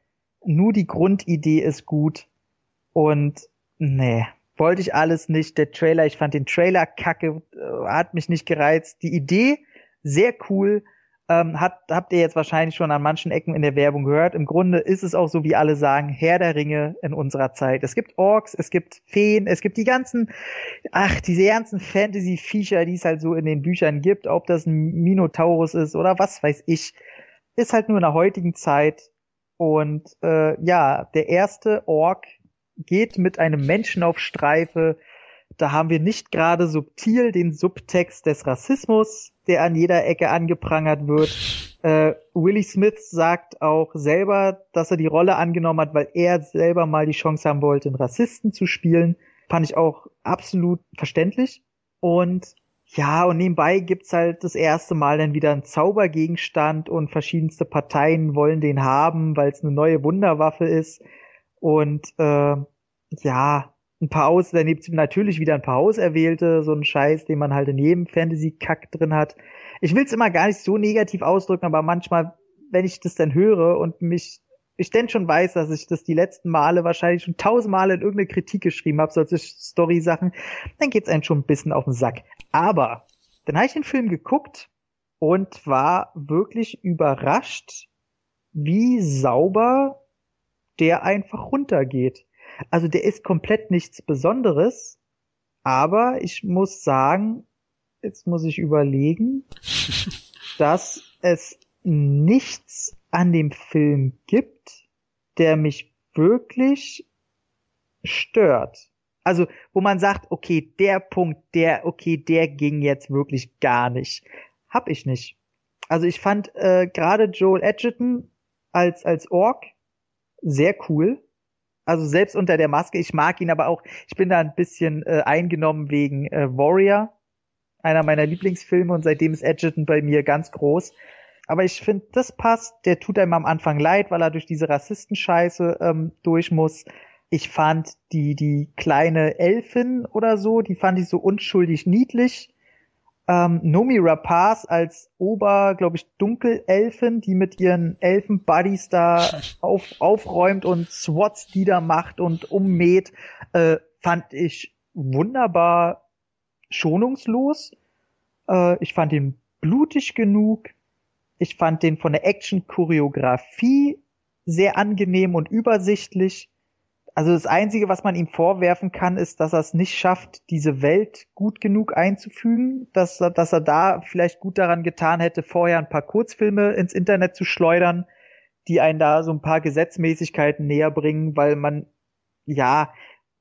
Nur die Grundidee ist gut. Und nee, wollte ich alles nicht. Der Trailer, ich fand den Trailer kacke, hat mich nicht gereizt. Die Idee, sehr cool. Habt ihr jetzt wahrscheinlich schon an manchen Ecken in der Werbung gehört. Im Grunde ist es auch so, wie alle sagen, Herr der Ringe in unserer Zeit. Es gibt Orks, es gibt Feen, es gibt diese ganzen Fantasy-Viecher, die es halt so in den Büchern gibt, ob das ein Minotaurus ist oder was weiß ich. Ist halt nur in der heutigen Zeit. Und ja, der erste Ork geht mit einem Menschen auf Streife. Da haben wir nicht gerade subtil den Subtext des Rassismus, der an jeder Ecke angeprangert wird. Will Smith sagt auch selber, dass er die Rolle angenommen hat, weil er selber mal die Chance haben wollte, einen Rassisten zu spielen. Fand ich auch absolut verständlich. Und ja, und nebenbei gibt's halt das erste Mal dann wieder einen Zaubergegenstand und verschiedenste Parteien wollen den haben, weil es eine neue Wunderwaffe ist. Und ja... dann gibt es natürlich wieder ein paar Auserwählte, so einen Scheiß, den man halt in jedem Fantasy-Kack drin hat. Ich will es immer gar nicht so negativ ausdrücken, aber manchmal, wenn ich das dann höre und ich denn schon weiß, dass ich das die letzten Male wahrscheinlich schon 1000 Male in irgendeine Kritik geschrieben habe, solche Story-Sachen, dann geht's einem schon ein bisschen auf den Sack. Aber dann habe ich den Film geguckt und war wirklich überrascht, wie sauber der einfach runtergeht. Also der ist komplett nichts Besonderes, aber ich muss sagen, jetzt muss ich überlegen, dass es nichts an dem Film gibt, der mich wirklich stört. Also wo man sagt, okay, der Punkt, der ging jetzt wirklich gar nicht. Hab ich nicht. Also ich fand gerade Joel Edgerton als Ork sehr cool. Also selbst unter der Maske, ich mag ihn aber auch, ich bin da ein bisschen eingenommen wegen Warrior, einer meiner Lieblingsfilme, und seitdem ist Edgerton bei mir ganz groß. Aber ich finde, das passt, der tut einem am Anfang leid, weil er durch diese Rassistenscheiße durch muss. Ich fand die kleine Elfin oder so, die fand ich so unschuldig niedlich. Nomi Rapace als glaube ich, Dunkelelfin, die mit ihren Elfen-Buddies da aufräumt und Swats, die da macht und ummäht, fand ich wunderbar schonungslos. Ich fand ihn blutig genug. Ich fand den von der Action-Choreografie sehr angenehm und übersichtlich. Also das Einzige, was man ihm vorwerfen kann, ist, dass er es nicht schafft, diese Welt gut genug einzufügen, dass er da vielleicht gut daran getan hätte, vorher ein paar Kurzfilme ins Internet zu schleudern, die einen da so ein paar Gesetzmäßigkeiten näher bringen, weil man, ja,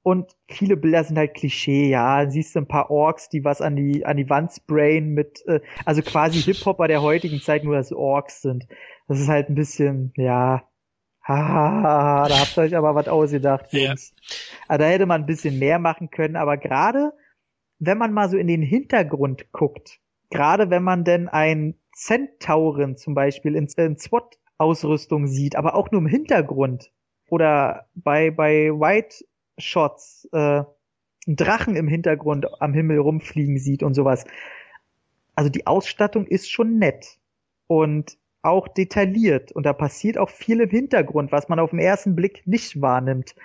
und viele Bilder sind halt Klischee, ja, siehst du ein paar Orks, die was an die Wand sprayen mit, also quasi Hip-Hopper der heutigen Zeit, nur dass Orks sind. Das ist halt ein bisschen, ja... Haha, da habt ihr euch aber was ausgedacht. Ja. Also da hätte man ein bisschen mehr machen können, aber gerade, wenn man mal so in den Hintergrund guckt, gerade wenn man denn einen Centauren zum Beispiel in SWAT-Ausrüstung sieht, aber auch nur im Hintergrund oder bei Wide Shots einen Drachen im Hintergrund am Himmel rumfliegen sieht und sowas. Also die Ausstattung ist schon nett und auch detailliert. Und da passiert auch viel im Hintergrund, was man auf den ersten Blick nicht wahrnimmt.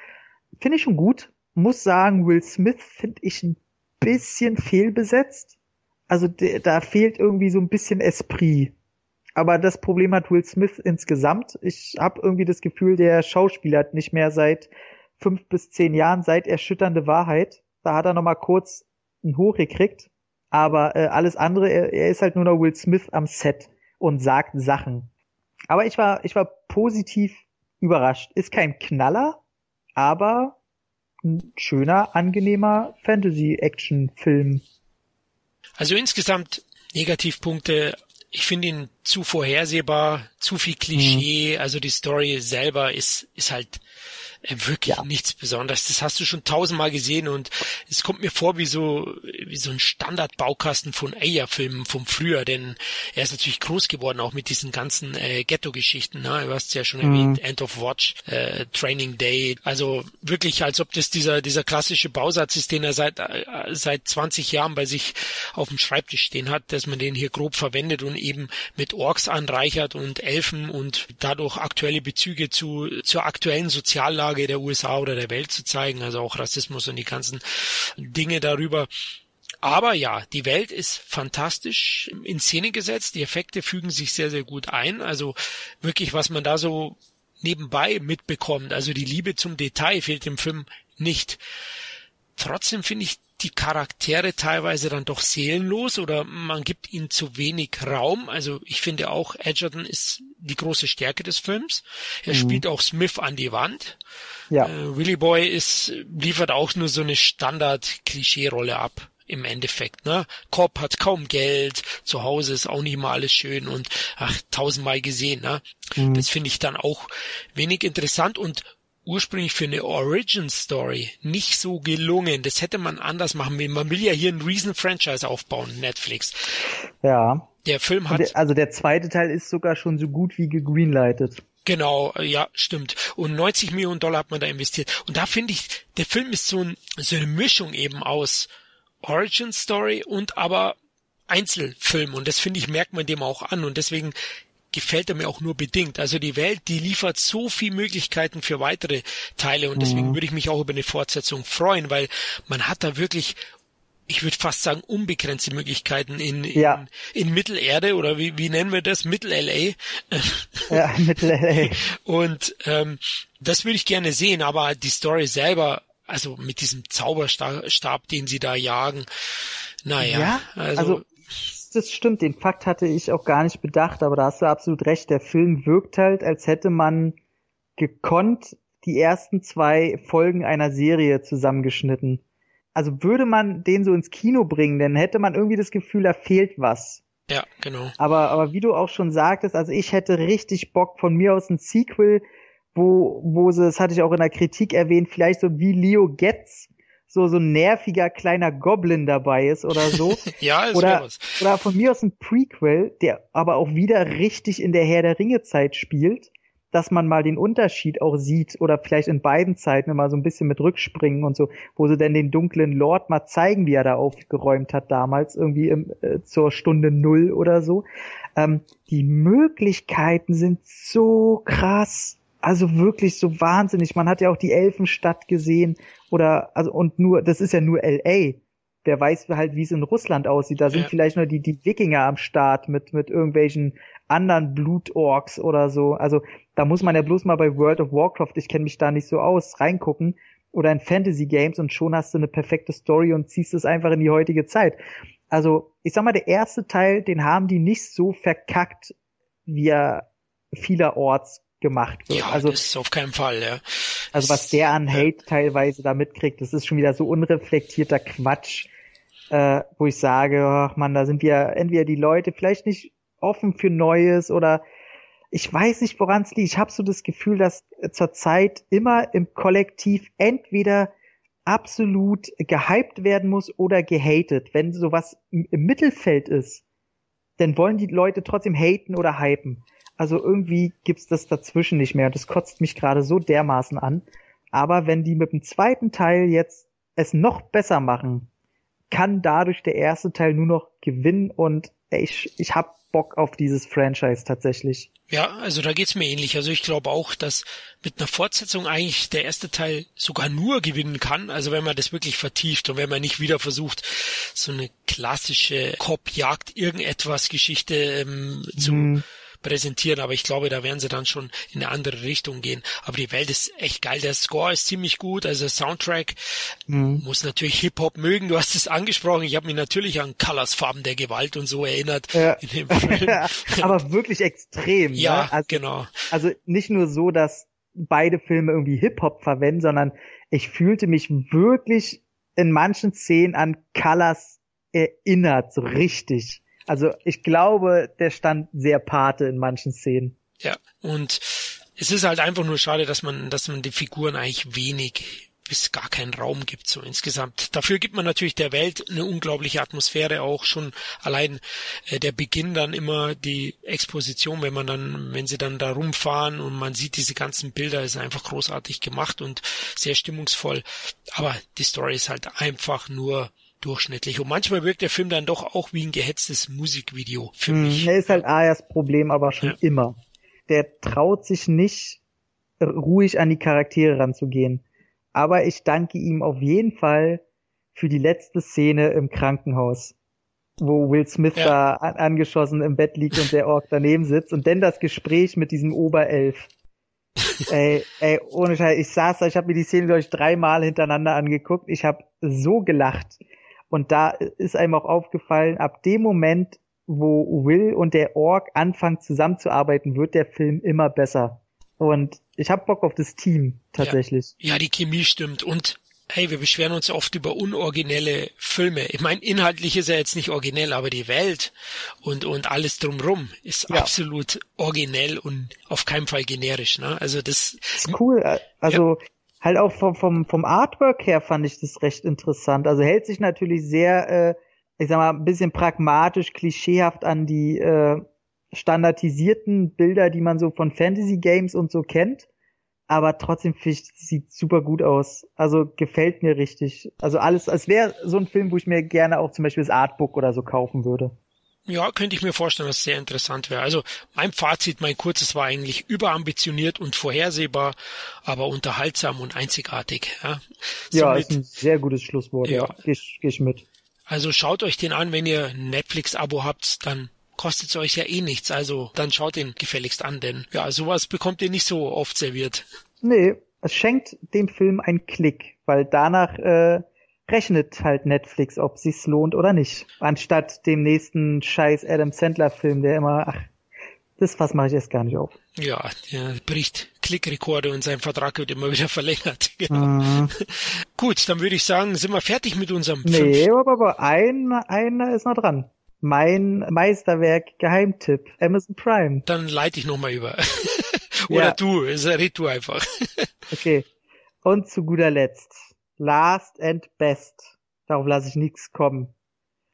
Finde ich schon gut. Muss sagen, Will Smith finde ich ein bisschen fehlbesetzt. Also da fehlt irgendwie so ein bisschen Esprit. Aber das Problem hat Will Smith insgesamt. Ich habe irgendwie das Gefühl, der Schauspieler hat nicht mehr seit 5 bis 10 Jahren, seit Erschütternde Wahrheit. Da hat er nochmal kurz einen Hoch gekriegt. Aber alles andere, er ist halt nur noch Will Smith am Set und sagt Sachen. Aber ich war positiv überrascht. Ist kein Knaller, aber ein schöner, angenehmer Fantasy-Action-Film. Also insgesamt Negativpunkte. Ich finde ihn zu vorhersehbar, zu viel Klischee. Also die Story selber ist halt wirklich nichts Besonderes. Das hast du schon 1000-mal gesehen und es kommt mir vor wie so ein Standardbaukasten von Ayer-Filmen vom früher, denn er ist natürlich groß geworden, auch mit diesen ganzen Ghetto-Geschichten. Ne? Du hast es ja schon erwähnt, End of Watch, Training Day. Also wirklich, als ob das dieser klassische Bausatz ist, den er seit 20 Jahren bei sich auf dem Schreibtisch stehen hat, dass man den hier grob verwendet und eben mit Orks anreichert und Elfen und dadurch aktuelle Bezüge zur aktuellen Soziallage der USA oder der Welt zu zeigen, also auch Rassismus und die ganzen Dinge darüber. Aber ja, die Welt ist fantastisch in Szene gesetzt, die Effekte fügen sich sehr, sehr gut ein, also wirklich, was man da so nebenbei mitbekommt, also die Liebe zum Detail fehlt dem Film nicht. Trotzdem finde ich die Charaktere teilweise dann doch seelenlos oder man gibt ihnen zu wenig Raum. Also ich finde auch, Edgerton ist die große Stärke des Films. Er spielt auch Smith an die Wand. Ja. Willy Boy liefert auch nur so eine Standard-Klischee-Rolle ab im Endeffekt. Ne? Cobb hat kaum Geld, zu Hause ist auch nicht mal alles schön und 1000-mal gesehen. Ne? Das finde ich dann auch wenig interessant und ursprünglich für eine Origin-Story nicht so gelungen. Das hätte man anders machen will. Man will ja hier ein Riesen-Franchise aufbauen, Netflix. Ja. Der Film hat... Also der zweite Teil ist sogar schon so gut wie gegreenlightet. Genau, ja, stimmt. Und $90 Millionen hat man da investiert. Und da finde ich, der Film ist so eine Mischung eben aus Origin-Story und aber Einzelfilm. Und das finde ich, merkt man dem auch an. Und deswegen gefällt er mir auch nur bedingt. Also die Welt, die liefert so viel Möglichkeiten für weitere Teile und deswegen würde ich mich auch über eine Fortsetzung freuen, weil man hat da wirklich, ich würde fast sagen, unbegrenzte Möglichkeiten in Mittelerde oder wie nennen wir das? Mittel-LA. Ja, Mittel-LA. Und das würde ich gerne sehen, aber die Story selber, also mit diesem Zauberstab, den sie da jagen, naja. Ja, also das stimmt, den Fakt hatte ich auch gar nicht bedacht, aber da hast du absolut recht. Der Film wirkt halt, als hätte man gekonnt die ersten 2 Folgen einer Serie zusammengeschnitten. Also würde man den so ins Kino bringen, dann hätte man irgendwie das Gefühl, da fehlt was. Ja, genau. Aber wie du auch schon sagtest, also ich hätte richtig Bock, von mir aus ein Sequel, wo sie, das hatte ich auch in der Kritik erwähnt, vielleicht so wie Leo Getz, so ein nerviger kleiner Goblin dabei ist oder so. Ja, ist was. Oder von mir aus ein Prequel, der aber auch wieder richtig in der Herr der Ringe Zeit spielt, dass man mal den Unterschied auch sieht oder vielleicht in beiden Zeiten mal so ein bisschen mit rückspringen und so, wo sie denn den dunklen Lord mal zeigen, wie er da aufgeräumt hat damals, irgendwie zur Stunde 0 oder so. Die Möglichkeiten sind so krass. Also wirklich so wahnsinnig. Man hat ja auch die Elfenstadt gesehen das ist ja nur LA. Wer weiß halt, wie es in Russland aussieht. Da sind vielleicht nur die Wikinger am Start mit irgendwelchen anderen Blutorks oder so. Also da muss man ja bloß mal bei World of Warcraft, ich kenne mich da nicht so aus, reingucken oder in Fantasy Games und schon hast du eine perfekte Story und ziehst es einfach in die heutige Zeit. Also ich sag mal, der erste Teil, den haben die nicht so verkackt, wie er vielerorts gemacht wird. Ja, also, das ist auf keinen Fall, ja. Also was der an Hate teilweise da mitkriegt, das ist schon wieder so unreflektierter Quatsch, wo ich sage, ach man, da sind wir entweder die Leute vielleicht nicht offen für Neues oder ich weiß nicht, woran es liegt. Ich habe so das Gefühl, dass zurzeit immer im Kollektiv entweder absolut gehypt werden muss oder gehatet. Wenn sowas im Mittelfeld ist, dann wollen die Leute trotzdem haten oder hypen. Also irgendwie gibt's das dazwischen nicht mehr. Und das kotzt mich gerade so dermaßen an. Aber wenn die mit dem zweiten Teil jetzt es noch besser machen, kann dadurch der erste Teil nur noch gewinnen. Und ich habe Bock auf dieses Franchise tatsächlich. Ja, also da geht's mir ähnlich. Also ich glaube auch, dass mit einer Fortsetzung eigentlich der erste Teil sogar nur gewinnen kann, also wenn man das wirklich vertieft und wenn man nicht wieder versucht, so eine klassische Cop-Jagd-Irgendetwas-Geschichte zu präsentieren, aber ich glaube, da werden sie dann schon in eine andere Richtung gehen. Aber die Welt ist echt geil, der Score ist ziemlich gut, also der Soundtrack muss natürlich Hip-Hop mögen, du hast es angesprochen, ich habe mich natürlich an Colors, Farben der Gewalt und so erinnert. In dem Film. Aber wirklich extrem. Ja, ne? Also, genau. Also nicht nur so, dass beide Filme irgendwie Hip-Hop verwenden, sondern ich fühlte mich wirklich in manchen Szenen an Colors erinnert, so richtig. Also ich glaube, der stand sehr Pate in manchen Szenen. Ja, und es ist halt einfach nur schade, dass man den Figuren eigentlich wenig bis gar keinen Raum gibt, so insgesamt. Dafür gibt man natürlich der Welt eine unglaubliche Atmosphäre, auch schon allein der Beginn dann immer die Exposition, wenn sie dann da rumfahren und man sieht diese ganzen Bilder, ist einfach großartig gemacht und sehr stimmungsvoll. Aber die Story ist halt einfach nur durchschnittlich. Und manchmal wirkt der Film dann doch auch wie ein gehetztes Musikvideo für mich. Das ist halt Ayers Problem, aber schon immer. Der traut sich nicht, ruhig an die Charaktere ranzugehen. Aber ich danke ihm auf jeden Fall für die letzte Szene im Krankenhaus, wo Will Smith da angeschossen im Bett liegt und der Ork daneben sitzt. Und dann das Gespräch mit diesem Oberelf. Ey, ohne Scheiß. Ich saß da, ich habe mir die Szene, glaube ich, 3-mal hintereinander angeguckt. Ich habe so gelacht. Und da ist einem auch aufgefallen, ab dem Moment, wo Will und der Ork anfangen zusammenzuarbeiten, wird der Film immer besser. Und ich habe Bock auf das Team, tatsächlich. Ja, die Chemie stimmt. Und hey, wir beschweren uns oft über unoriginelle Filme. Ich meine, inhaltlich ist er jetzt nicht originell, aber die Welt und alles drumrum ist absolut originell und auf keinen Fall generisch. Ne? Also das ist cool. Also halt auch vom Artwork her fand ich das recht interessant. Also hält sich natürlich sehr, ich sag mal, ein bisschen pragmatisch, klischeehaft an die standardisierten Bilder, die man so von Fantasy-Games und so kennt. Aber trotzdem finde ich, sieht super gut aus. Also gefällt mir richtig. Also alles, es wäre so ein Film, wo ich mir gerne auch zum Beispiel das Artbook oder so kaufen würde. Ja, könnte ich mir vorstellen, dass es sehr interessant wäre. Also mein Fazit, mein kurzes, war eigentlich überambitioniert und vorhersehbar, aber unterhaltsam und einzigartig. Ja, ist ein sehr gutes Schlusswort. Ja. Geh ich mit. Also schaut euch den an, wenn ihr ein Netflix-Abo habt, dann kostet es euch ja eh nichts. Also dann schaut den gefälligst an, denn ja, sowas bekommt ihr nicht so oft serviert. Nee, es schenkt dem Film einen Klick, weil danach rechnet halt Netflix, ob sich's lohnt oder nicht. Anstatt dem nächsten scheiß Adam Sandler-Film, der immer, das Fass mache ich erst gar nicht auf. Ja, der bricht Klickrekorde und sein Vertrag wird immer wieder verlängert. Genau. Gut, dann würde ich sagen, sind wir fertig mit unserem Film. Nee, aber einer ist noch dran. Mein Meisterwerk, Geheimtipp, Amazon Prime. Dann leite ich nochmal über. Oder red du einfach. Okay. Und zu guter Letzt, Last and Best. Darauf lasse ich nichts kommen.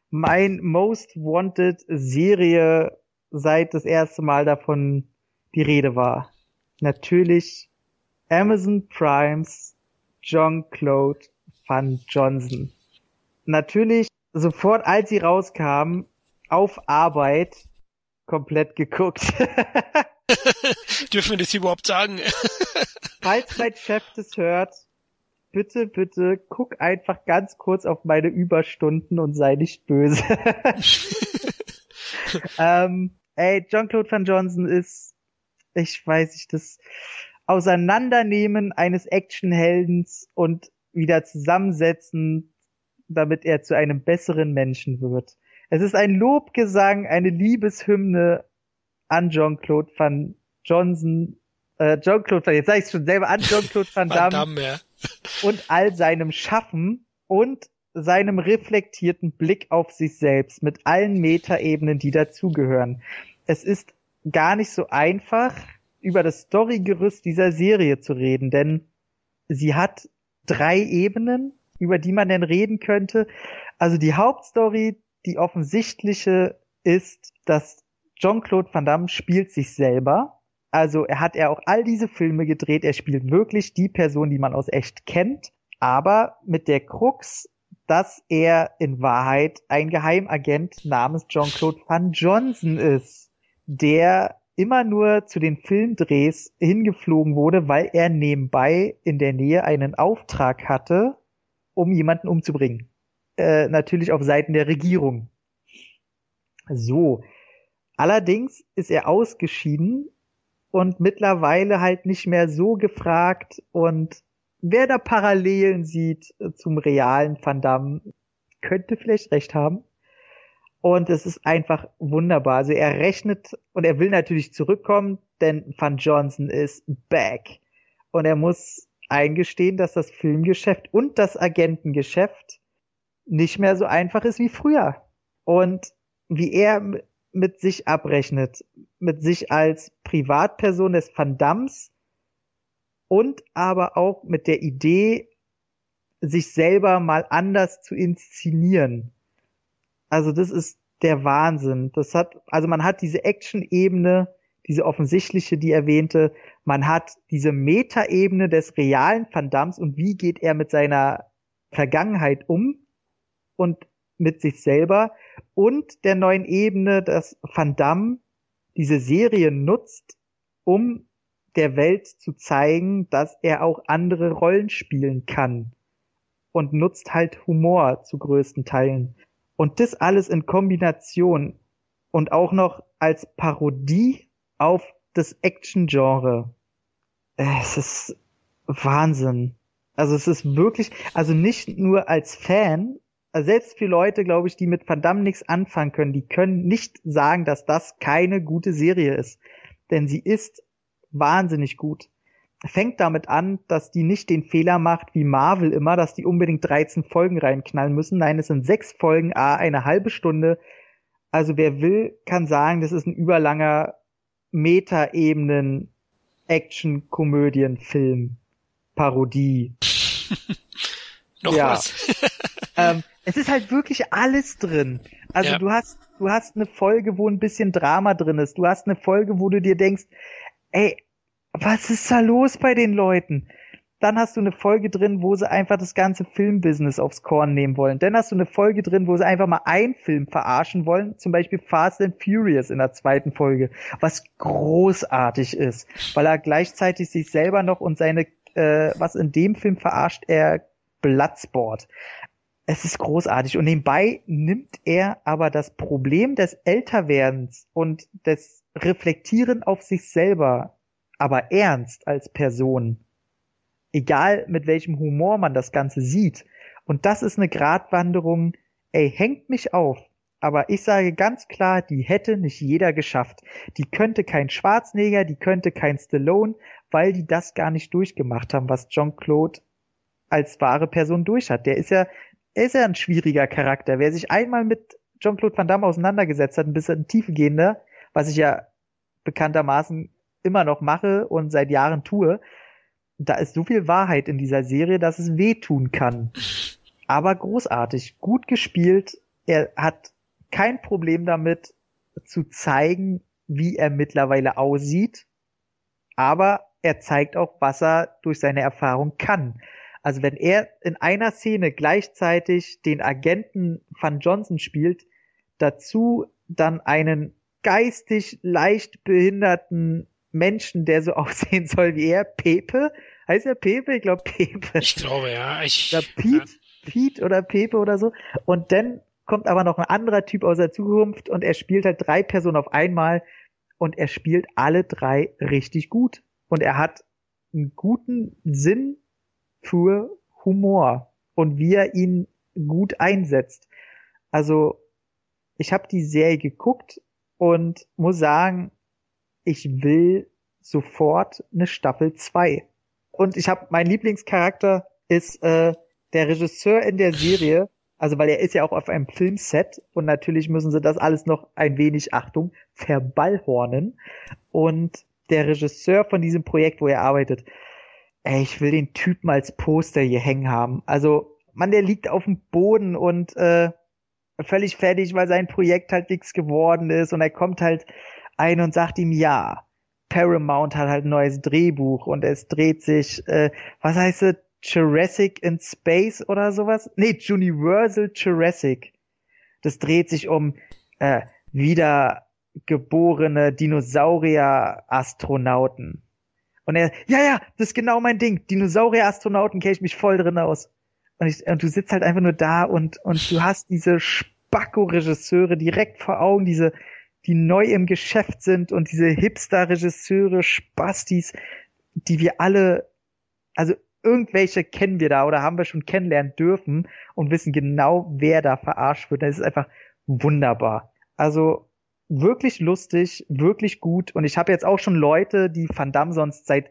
Mein Most Wanted Serie, seit das erste Mal davon die Rede war. Natürlich Amazon Primes Jean-Claude Van Johnson. Natürlich sofort, als sie rauskam, auf Arbeit komplett geguckt. Dürfen wir das überhaupt sagen? Falls mein Chef das hört, bitte, guck einfach ganz kurz auf meine Überstunden und sei nicht böse. Jean-Claude Van Johnson ist, ich weiß nicht, das Auseinandernehmen eines Actionheldens und wieder zusammensetzen, damit er zu einem besseren Menschen wird. Es ist ein Lobgesang, eine Liebeshymne an Jean-Claude Van Johnson, jetzt sage ich es schon selber, an Jean-Claude Van Damme und all seinem Schaffen und seinem reflektierten Blick auf sich selbst mit allen Metaebenen, die dazugehören. Es ist gar nicht so einfach, über das Storygerüst dieser Serie zu reden, denn sie hat 3 Ebenen, über die man denn reden könnte. Also die Hauptstory, die offensichtliche, ist, dass Jean-Claude Van Damme spielt sich selber. Also er hat auch all diese Filme gedreht. Er spielt wirklich die Person, die man aus echt kennt. Aber mit der Krux, dass er in Wahrheit ein Geheimagent namens Jean-Claude Van Johnson ist, der immer nur zu den Filmdrehs hingeflogen wurde, weil er nebenbei in der Nähe einen Auftrag hatte, um jemanden umzubringen. Natürlich auf Seiten der Regierung. So. Allerdings ist er ausgeschieden und mittlerweile halt nicht mehr so gefragt, und wer da Parallelen sieht zum realen Van Damme, könnte vielleicht recht haben. Und es ist einfach wunderbar. Also er rechnet und er will natürlich zurückkommen, denn Van Johnson ist back. Und er muss eingestehen, dass das Filmgeschäft und das Agentengeschäft nicht mehr so einfach ist wie früher. Und wie er mit sich abrechnet, mit sich als Privatperson des Van Dammes und aber auch mit der Idee, sich selber mal anders zu inszenieren. Also das ist der Wahnsinn. Man hat diese Action-Ebene, diese offensichtliche, die erwähnte. Man hat diese Meta-Ebene des realen Van Dammes und wie geht er mit seiner Vergangenheit um und mit sich selber, und der neuen Ebene, dass Van Damme diese Serie nutzt, um der Welt zu zeigen, dass er auch andere Rollen spielen kann, und nutzt halt Humor zu größten Teilen. Und das alles in Kombination und auch noch als Parodie auf das Action-Genre. Es ist Wahnsinn. Also es ist wirklich, also nicht nur als Fan, also selbst für Leute, glaube ich, die mit Van Damme nichts anfangen können, die können nicht sagen, dass das keine gute Serie ist. Denn sie ist wahnsinnig gut. Fängt damit an, dass die nicht den Fehler macht, wie Marvel immer, dass die unbedingt 13 Folgen reinknallen müssen. Nein, es sind 6 Folgen, eine halbe Stunde. Also wer will, kann sagen, das ist ein überlanger Meta-Ebenen-Action-Komödien-Film. Parodie. Noch ja. Was? Es ist halt wirklich alles drin. Also ja. Du hast eine Folge, wo ein bisschen Drama drin ist. Du hast eine Folge, wo du dir denkst, ey, was ist da los bei den Leuten? Dann hast du eine Folge drin, wo sie einfach das ganze Filmbusiness aufs Korn nehmen wollen. Dann hast du eine Folge drin, wo sie einfach mal einen Film verarschen wollen. Zum Beispiel Fast and Furious in der 2. Folge. Was großartig ist. Weil er gleichzeitig sich selber noch und seine, was in dem Film verarscht, er Bloodsport. Es ist großartig. Und nebenbei nimmt er aber das Problem des Älterwerdens und des Reflektieren auf sich selber aber ernst als Person. Egal mit welchem Humor man das Ganze sieht. Und das ist eine Gratwanderung, ey, hängt mich auf. Aber ich sage ganz klar, die hätte nicht jeder geschafft. Die könnte kein Schwarzenegger, die könnte kein Stallone, weil die das gar nicht durchgemacht haben, was Jean-Claude als wahre Person durch hat. Er ist ja ein schwieriger Charakter. Wer sich einmal mit Jean-Claude Van Damme auseinandergesetzt hat, ein bisschen tiefgehender, was ich ja bekanntermaßen immer noch mache und seit Jahren tue, da ist so viel Wahrheit in dieser Serie, dass es wehtun kann. Aber großartig, gut gespielt. Er hat kein Problem damit, zu zeigen, wie er mittlerweile aussieht. Aber er zeigt auch, was er durch seine Erfahrung kann. Also wenn er in einer Szene gleichzeitig den Agenten Van Johnson spielt, dazu dann einen geistig leicht behinderten Menschen, der so aussehen soll wie er, Pepe, heißt er Pepe? Ich glaube Pepe. Ich glaube, ja. Pete oder Pepe oder so. Und dann kommt aber noch ein anderer Typ aus der Zukunft und er spielt halt 3 Personen auf einmal und er spielt alle 3 richtig gut. Und er hat einen guten Sinn für Humor und wie er ihn gut einsetzt. Also ich habe die Serie geguckt und muss sagen, ich will sofort eine Staffel 2. Und mein Lieblingscharakter ist der Regisseur in der Serie, also weil er ist ja auch auf einem Filmset und natürlich müssen sie das alles noch ein wenig, Achtung, verballhornen. Und der Regisseur von diesem Projekt, wo er arbeitet, ey, ich will den Typen als Poster hier hängen haben. Also, Mann, der liegt auf dem Boden und völlig fertig, weil sein Projekt halt nichts geworden ist und er kommt halt ein und sagt ihm, ja, Paramount hat halt ein neues Drehbuch und es dreht sich, was heißt es, Jurassic in Space oder sowas. Nee, Universal Jurassic. Das dreht sich um wiedergeborene Dinosaurier-Astronauten. Und er, ja, das ist genau mein Ding. Dinosaurier-Astronauten kenne ich mich voll drin aus. Und du sitzt halt einfach nur da und du hast diese Spacko-Regisseure direkt vor Augen, diese, die neu im Geschäft sind und diese Hipster-Regisseure, Spastis, die wir alle, also irgendwelche kennen wir da oder haben wir schon kennenlernen dürfen und wissen genau, wer da verarscht wird. Das ist einfach wunderbar. Also wirklich lustig, wirklich gut. Und ich habe jetzt auch schon Leute, die Van Damme sonst seit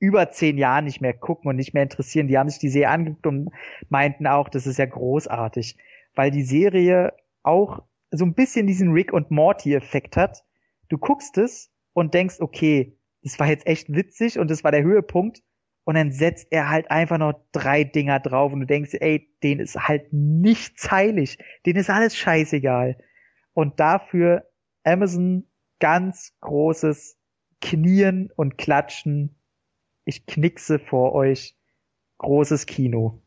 über 10 Jahren nicht mehr gucken und nicht mehr interessieren. Die haben sich die Serie angeguckt und meinten auch, das ist ja großartig, weil die Serie auch so ein bisschen diesen Rick und Morty-Effekt hat. Du guckst es und denkst, okay, das war jetzt echt witzig und das war der Höhepunkt. Und dann setzt er halt einfach noch 3 Dinger drauf und du denkst, ey, denen ist halt nichts heilig. Denen ist alles scheißegal. Und dafür Amazon ganz großes Knien und Klatschen. Ich knickse vor euch. Großes Kino.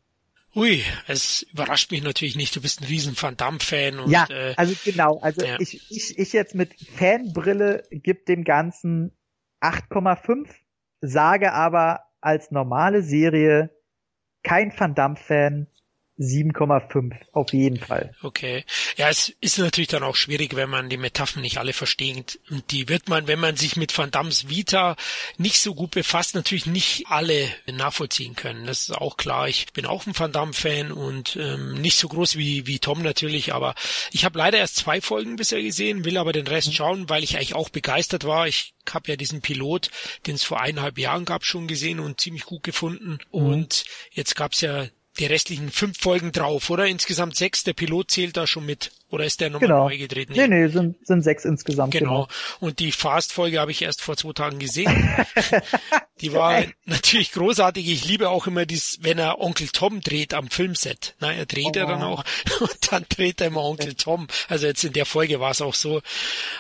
Ui, es überrascht mich natürlich nicht. Du bist ein riesen Van Damme-Fan. Und, ja, also genau. Also ja. Ich jetzt mit Fanbrille gebe dem Ganzen 8,5, sage aber, als normale Serie, kein Van Damme-Fan, 7,5 auf jeden Fall. Okay. Ja, es ist natürlich dann auch schwierig, wenn man die Metaphern nicht alle versteht. Und die wird man, wenn man sich mit Van Dammes Vita nicht so gut befasst, natürlich nicht alle nachvollziehen können. Das ist auch klar. Ich bin auch ein Van Damme-Fan und nicht so groß wie Tom natürlich, aber ich habe leider erst 2 Folgen bisher gesehen, will aber den Rest schauen, weil ich eigentlich auch begeistert war. Ich habe ja diesen Pilot, den es vor 1,5 Jahren gab, schon gesehen und ziemlich gut gefunden. Mhm. Und jetzt gab's ja die restlichen 5 Folgen drauf, oder? Insgesamt 6, der Pilot zählt da schon mit. Oder ist der nochmal neu gedreht? Nee, sind 6 insgesamt. Genau. Und die Fast-Folge habe ich erst vor 2 Tagen gesehen. Die war natürlich großartig. Ich liebe auch immer dies, wenn er Onkel Tom dreht am Filmset. Na, er dreht ja dann auch. Und dann dreht er immer Onkel Tom. Also jetzt in der Folge war es auch so.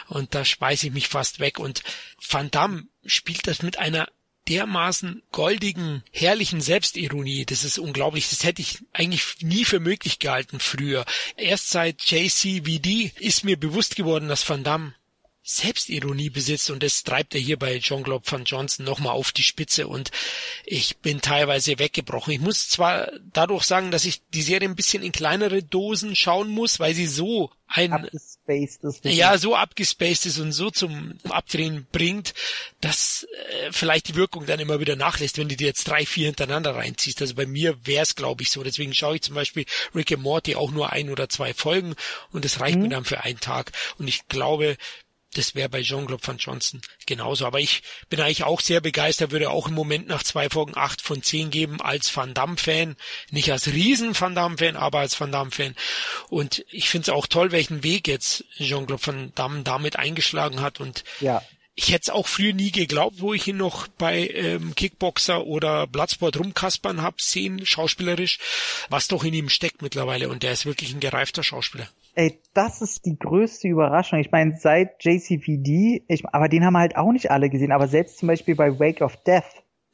Und da schmeiße ich mich fast weg. Und Van Damme spielt das mit einer dermaßen goldigen, herrlichen Selbstironie. Das ist unglaublich. Das hätte ich eigentlich nie für möglich gehalten früher. Erst seit JCVD ist mir bewusst geworden, dass Van Damme Selbstironie besitzt und das treibt er hier bei Jean-Claude Van Johnson nochmal auf die Spitze und ich bin teilweise weggebrochen. Ich muss zwar dadurch sagen, dass ich die Serie ein bisschen in kleinere Dosen schauen muss, weil sie so abgespaced ist. Ja, so abgespaced ist und so zum Abdrehen bringt, dass vielleicht die Wirkung dann immer wieder nachlässt, wenn du dir jetzt 3, 4 hintereinander reinziehst. Also bei mir wäre es, glaube ich, so. Deswegen schaue ich zum Beispiel Rick and Morty auch nur 1 oder 2 Folgen und das reicht mir dann für einen Tag. Und ich glaube, das wäre bei Jean-Claude Van Johnson genauso. Aber ich bin eigentlich auch sehr begeistert, würde auch im Moment nach 2 Folgen 8 von 10 geben als Van Damme-Fan. Nicht als Riesen-Van Damme-Fan, aber als Van Damme-Fan. Und ich finde es auch toll, welchen Weg jetzt Jean-Claude Van Damme damit eingeschlagen hat. Und ich hätte es auch früher nie geglaubt, wo ich ihn noch bei Kickboxer oder Bloodsport rumkaspern habe sehen, schauspielerisch, was doch in ihm steckt mittlerweile. Und der ist wirklich ein gereifter Schauspieler. Ey, das ist die größte Überraschung. Ich meine, seit JCVD, aber den haben halt auch nicht alle gesehen, aber selbst zum Beispiel bei Wake of Death,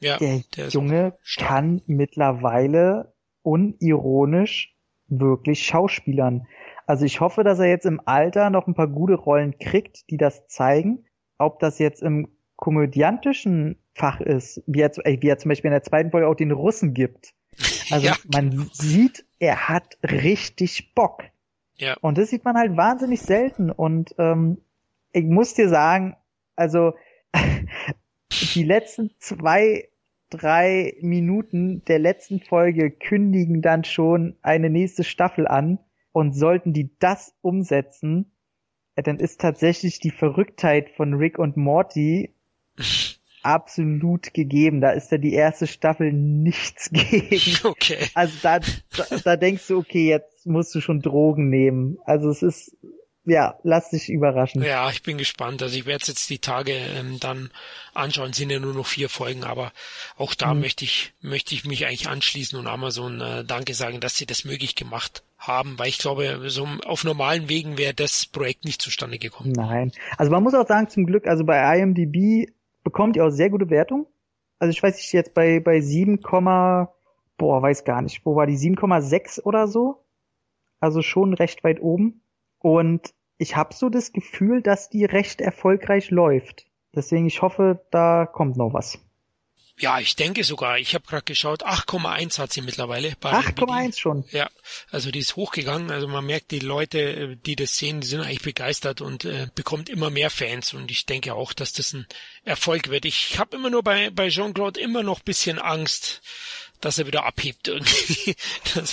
der Junge kann mittlerweile unironisch wirklich schauspielern. Also ich hoffe, dass er jetzt im Alter noch ein paar gute Rollen kriegt, die das zeigen. Ob das jetzt im komödiantischen Fach ist, wie er zum Beispiel in der 2. Folge auch den Russen gibt. Also man sieht, er hat richtig Bock. Ja. Und das sieht man halt wahnsinnig selten. Und ich muss dir sagen, also die letzten 2, 3 Minuten der letzten Folge kündigen dann schon eine nächste Staffel an. Und sollten die das umsetzen, dann ist tatsächlich die Verrücktheit von Rick und Morty absolut gegeben. Da ist ja die erste Staffel nichts gegen. Okay. Also da denkst du, okay, jetzt musst du schon Drogen nehmen. Also es ist, lass dich überraschen. Ja, ich bin gespannt. Also ich werde es jetzt die Tage dann anschauen. Es sind ja nur noch 4 Folgen, aber auch da möchte ich mich eigentlich anschließen und Amazon Danke sagen, dass sie das möglich gemacht haben, weil ich glaube, so auf normalen Wegen wäre das Projekt nicht zustande gekommen. Nein. Also man muss auch sagen, zum Glück, also bei IMDb bekommt ihr auch sehr gute Wertung. Also ich weiß nicht, jetzt bei 7, boah, weiß gar nicht, wo war die, 7,6 oder so? Also schon recht weit oben. Und ich habe so das Gefühl, dass die recht erfolgreich läuft. Deswegen, ich hoffe, da kommt noch was. Ja, ich denke sogar. Ich habe gerade geschaut, 8,1 hat sie mittlerweile. 8,1 schon? Ja, also die ist hochgegangen. Also man merkt, die Leute, die das sehen, die sind eigentlich begeistert und bekommt immer mehr Fans. Und ich denke auch, dass das ein Erfolg wird. Ich habe immer nur bei Jean-Claude immer noch ein bisschen Angst, dass er wieder abhebt irgendwie.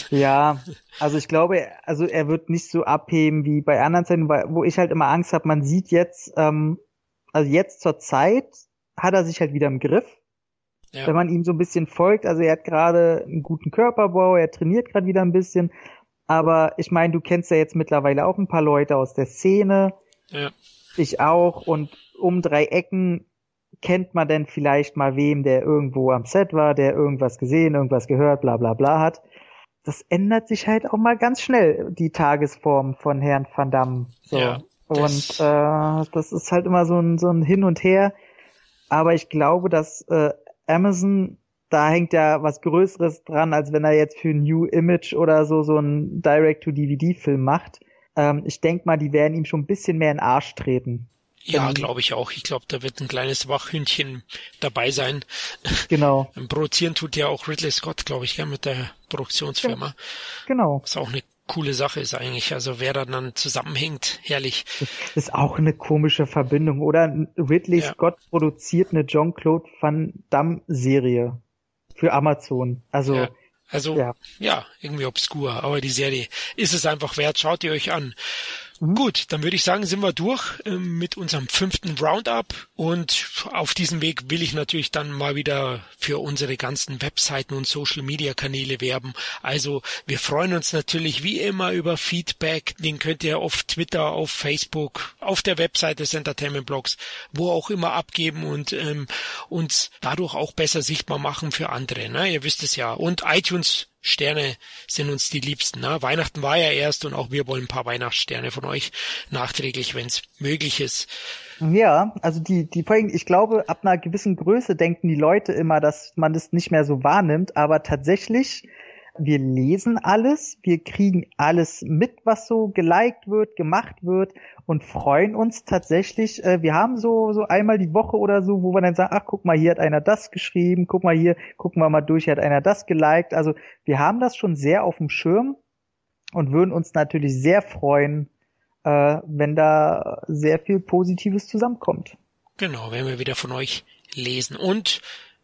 Ja, also ich glaube, also er wird nicht so abheben wie bei anderen Zeiten, wo ich halt immer Angst habe. Man sieht jetzt, also jetzt zur Zeit hat er sich halt wieder im Griff. Ja. Wenn man ihm so ein bisschen folgt, also er hat gerade einen guten Körperbau, er trainiert gerade wieder ein bisschen, aber ich meine, du kennst ja jetzt mittlerweile auch ein paar Leute aus der Szene, ja. Ich auch, und um drei Ecken kennt man dann vielleicht mal wem, der irgendwo am Set war, der irgendwas gesehen, irgendwas gehört, bla bla bla hat. Das ändert sich halt auch mal ganz schnell, die Tagesform von Herrn Van Damme. So. Ja, und das ist halt immer so ein Hin und Her, aber ich glaube, dass Amazon, da hängt ja was Größeres dran, als wenn er jetzt für New Image oder so einen Direct-to-DVD-Film macht. Ich denke mal, die werden ihm schon ein bisschen mehr in den Arsch treten. Ja, glaube ich auch. Ich glaube, da wird ein kleines Wachhündchen dabei sein. Genau. Produzieren tut ja auch Ridley Scott, glaube ich, ja, mit der Produktionsfirma. Genau. Was auch eine coole Sache ist eigentlich. Also wer da dann zusammenhängt, herrlich. Das ist auch eine komische Verbindung, oder? Ridley Scott produziert eine Jean-Claude Van Damme-Serie für Amazon. Also ja. Also, ja, irgendwie obskur, aber die Serie ist es einfach wert. Schaut ihr euch an. Gut, dann würde ich sagen, sind wir durch mit unserem 5. Roundup, und auf diesem Weg will ich natürlich dann mal wieder für unsere ganzen Webseiten und Social-Media-Kanäle werben. Also wir freuen uns natürlich wie immer über Feedback. Den könnt ihr auf Twitter, auf Facebook, auf der Webseite des Entertainment Blogs, wo auch immer abgeben und uns dadurch auch besser sichtbar machen für andere. Ne? Ihr wisst es ja. Und iTunes Sterne sind uns die liebsten. Ne? Weihnachten war ja erst, und auch wir wollen ein paar Weihnachtssterne von euch nachträglich, wenn es möglich ist. Ja, also die ich glaube, ab einer gewissen Größe denken die Leute immer, dass man das nicht mehr so wahrnimmt, aber tatsächlich, wir lesen alles, wir kriegen alles mit, was so geliked wird, gemacht wird, und freuen uns tatsächlich. Wir haben so einmal die Woche oder so, wo wir dann sagen, ach, guck mal, hier hat einer das geschrieben, guck mal hier, gucken wir mal durch, hier hat einer das geliked. Also wir haben das schon sehr auf dem Schirm und würden uns natürlich sehr freuen, wenn da sehr viel Positives zusammenkommt. Genau, wenn wir wieder von euch lesen. Und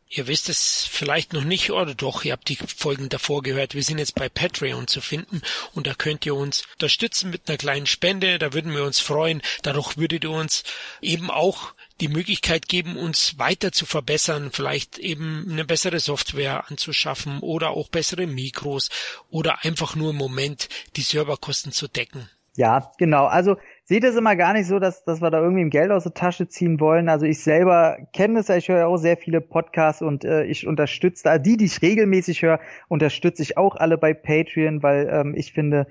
ihr wisst es vielleicht noch nicht, oder doch, ihr habt die Folgen davor gehört. Wir sind jetzt bei Patreon zu finden, und da könnt ihr uns unterstützen mit einer kleinen Spende. Da würden wir uns freuen. Dadurch würdet ihr uns eben auch die Möglichkeit geben, uns weiter zu verbessern, vielleicht eben eine bessere Software anzuschaffen oder auch bessere Mikros oder einfach nur im Moment die Serverkosten zu decken. Ja, genau. Also seht es immer gar nicht so, dass wir da irgendwie im Geld aus der Tasche ziehen wollen. Also ich selber kenne es ja, ich höre ja auch sehr viele Podcasts, und ich unterstütze da, die ich regelmäßig höre, unterstütze ich auch alle bei Patreon, weil ich finde,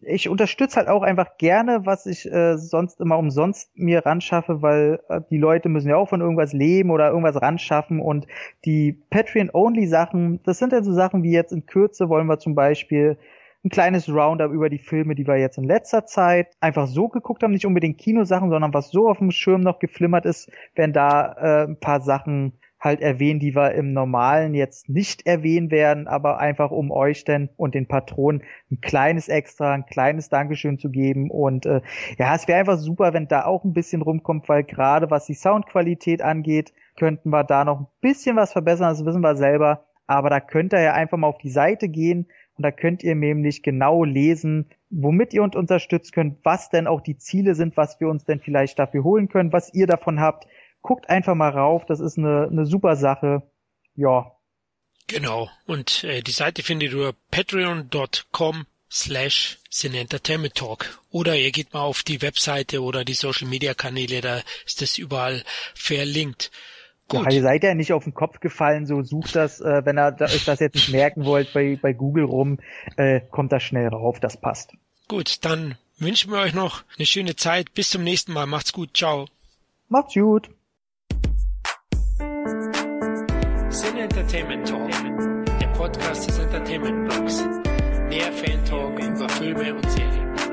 ich unterstütze halt auch einfach gerne, was ich sonst immer umsonst mir ranschaffe, weil die Leute müssen ja auch von irgendwas leben oder irgendwas ranschaffen, und die Patreon-Only-Sachen, das sind ja so Sachen wie jetzt in Kürze wollen wir zum Beispiel ein kleines Roundup über die Filme, die wir jetzt in letzter Zeit einfach so geguckt haben, nicht unbedingt Kinosachen, sondern was so auf dem Schirm noch geflimmert ist, werden da ein paar Sachen halt erwähnen, die wir im Normalen jetzt nicht erwähnen werden, aber einfach um euch denn und den Patronen ein kleines Extra, ein kleines Dankeschön zu geben, und es wäre einfach super, wenn da auch ein bisschen rumkommt, weil gerade was die Soundqualität angeht, könnten wir da noch ein bisschen was verbessern, das wissen wir selber, aber da könnt ihr ja einfach mal auf die Seite gehen. Und da könnt ihr nämlich genau lesen, womit ihr uns unterstützt könnt, was denn auch die Ziele sind, was wir uns denn vielleicht dafür holen können, was ihr davon habt. Guckt einfach mal rauf, das ist eine super Sache. Ja. Genau. Und die Seite findet ihr patreon.com/SinEntertainmentTalk, oder ihr geht mal auf die Webseite oder die Social-Media-Kanäle, da ist das überall verlinkt. Gut. Ja, ihr seid ja nicht auf den Kopf gefallen, so sucht das, wenn ihr euch das jetzt nicht merken wollt, bei Google rum, kommt da schnell rauf, das passt. Gut, dann wünschen wir euch noch eine schöne Zeit, bis zum nächsten Mal, macht's gut, ciao. Macht's gut. Sin Entertainment Talk. Podcast des Entertainment Blogs. Der Fan-Talk über Filme und Serien.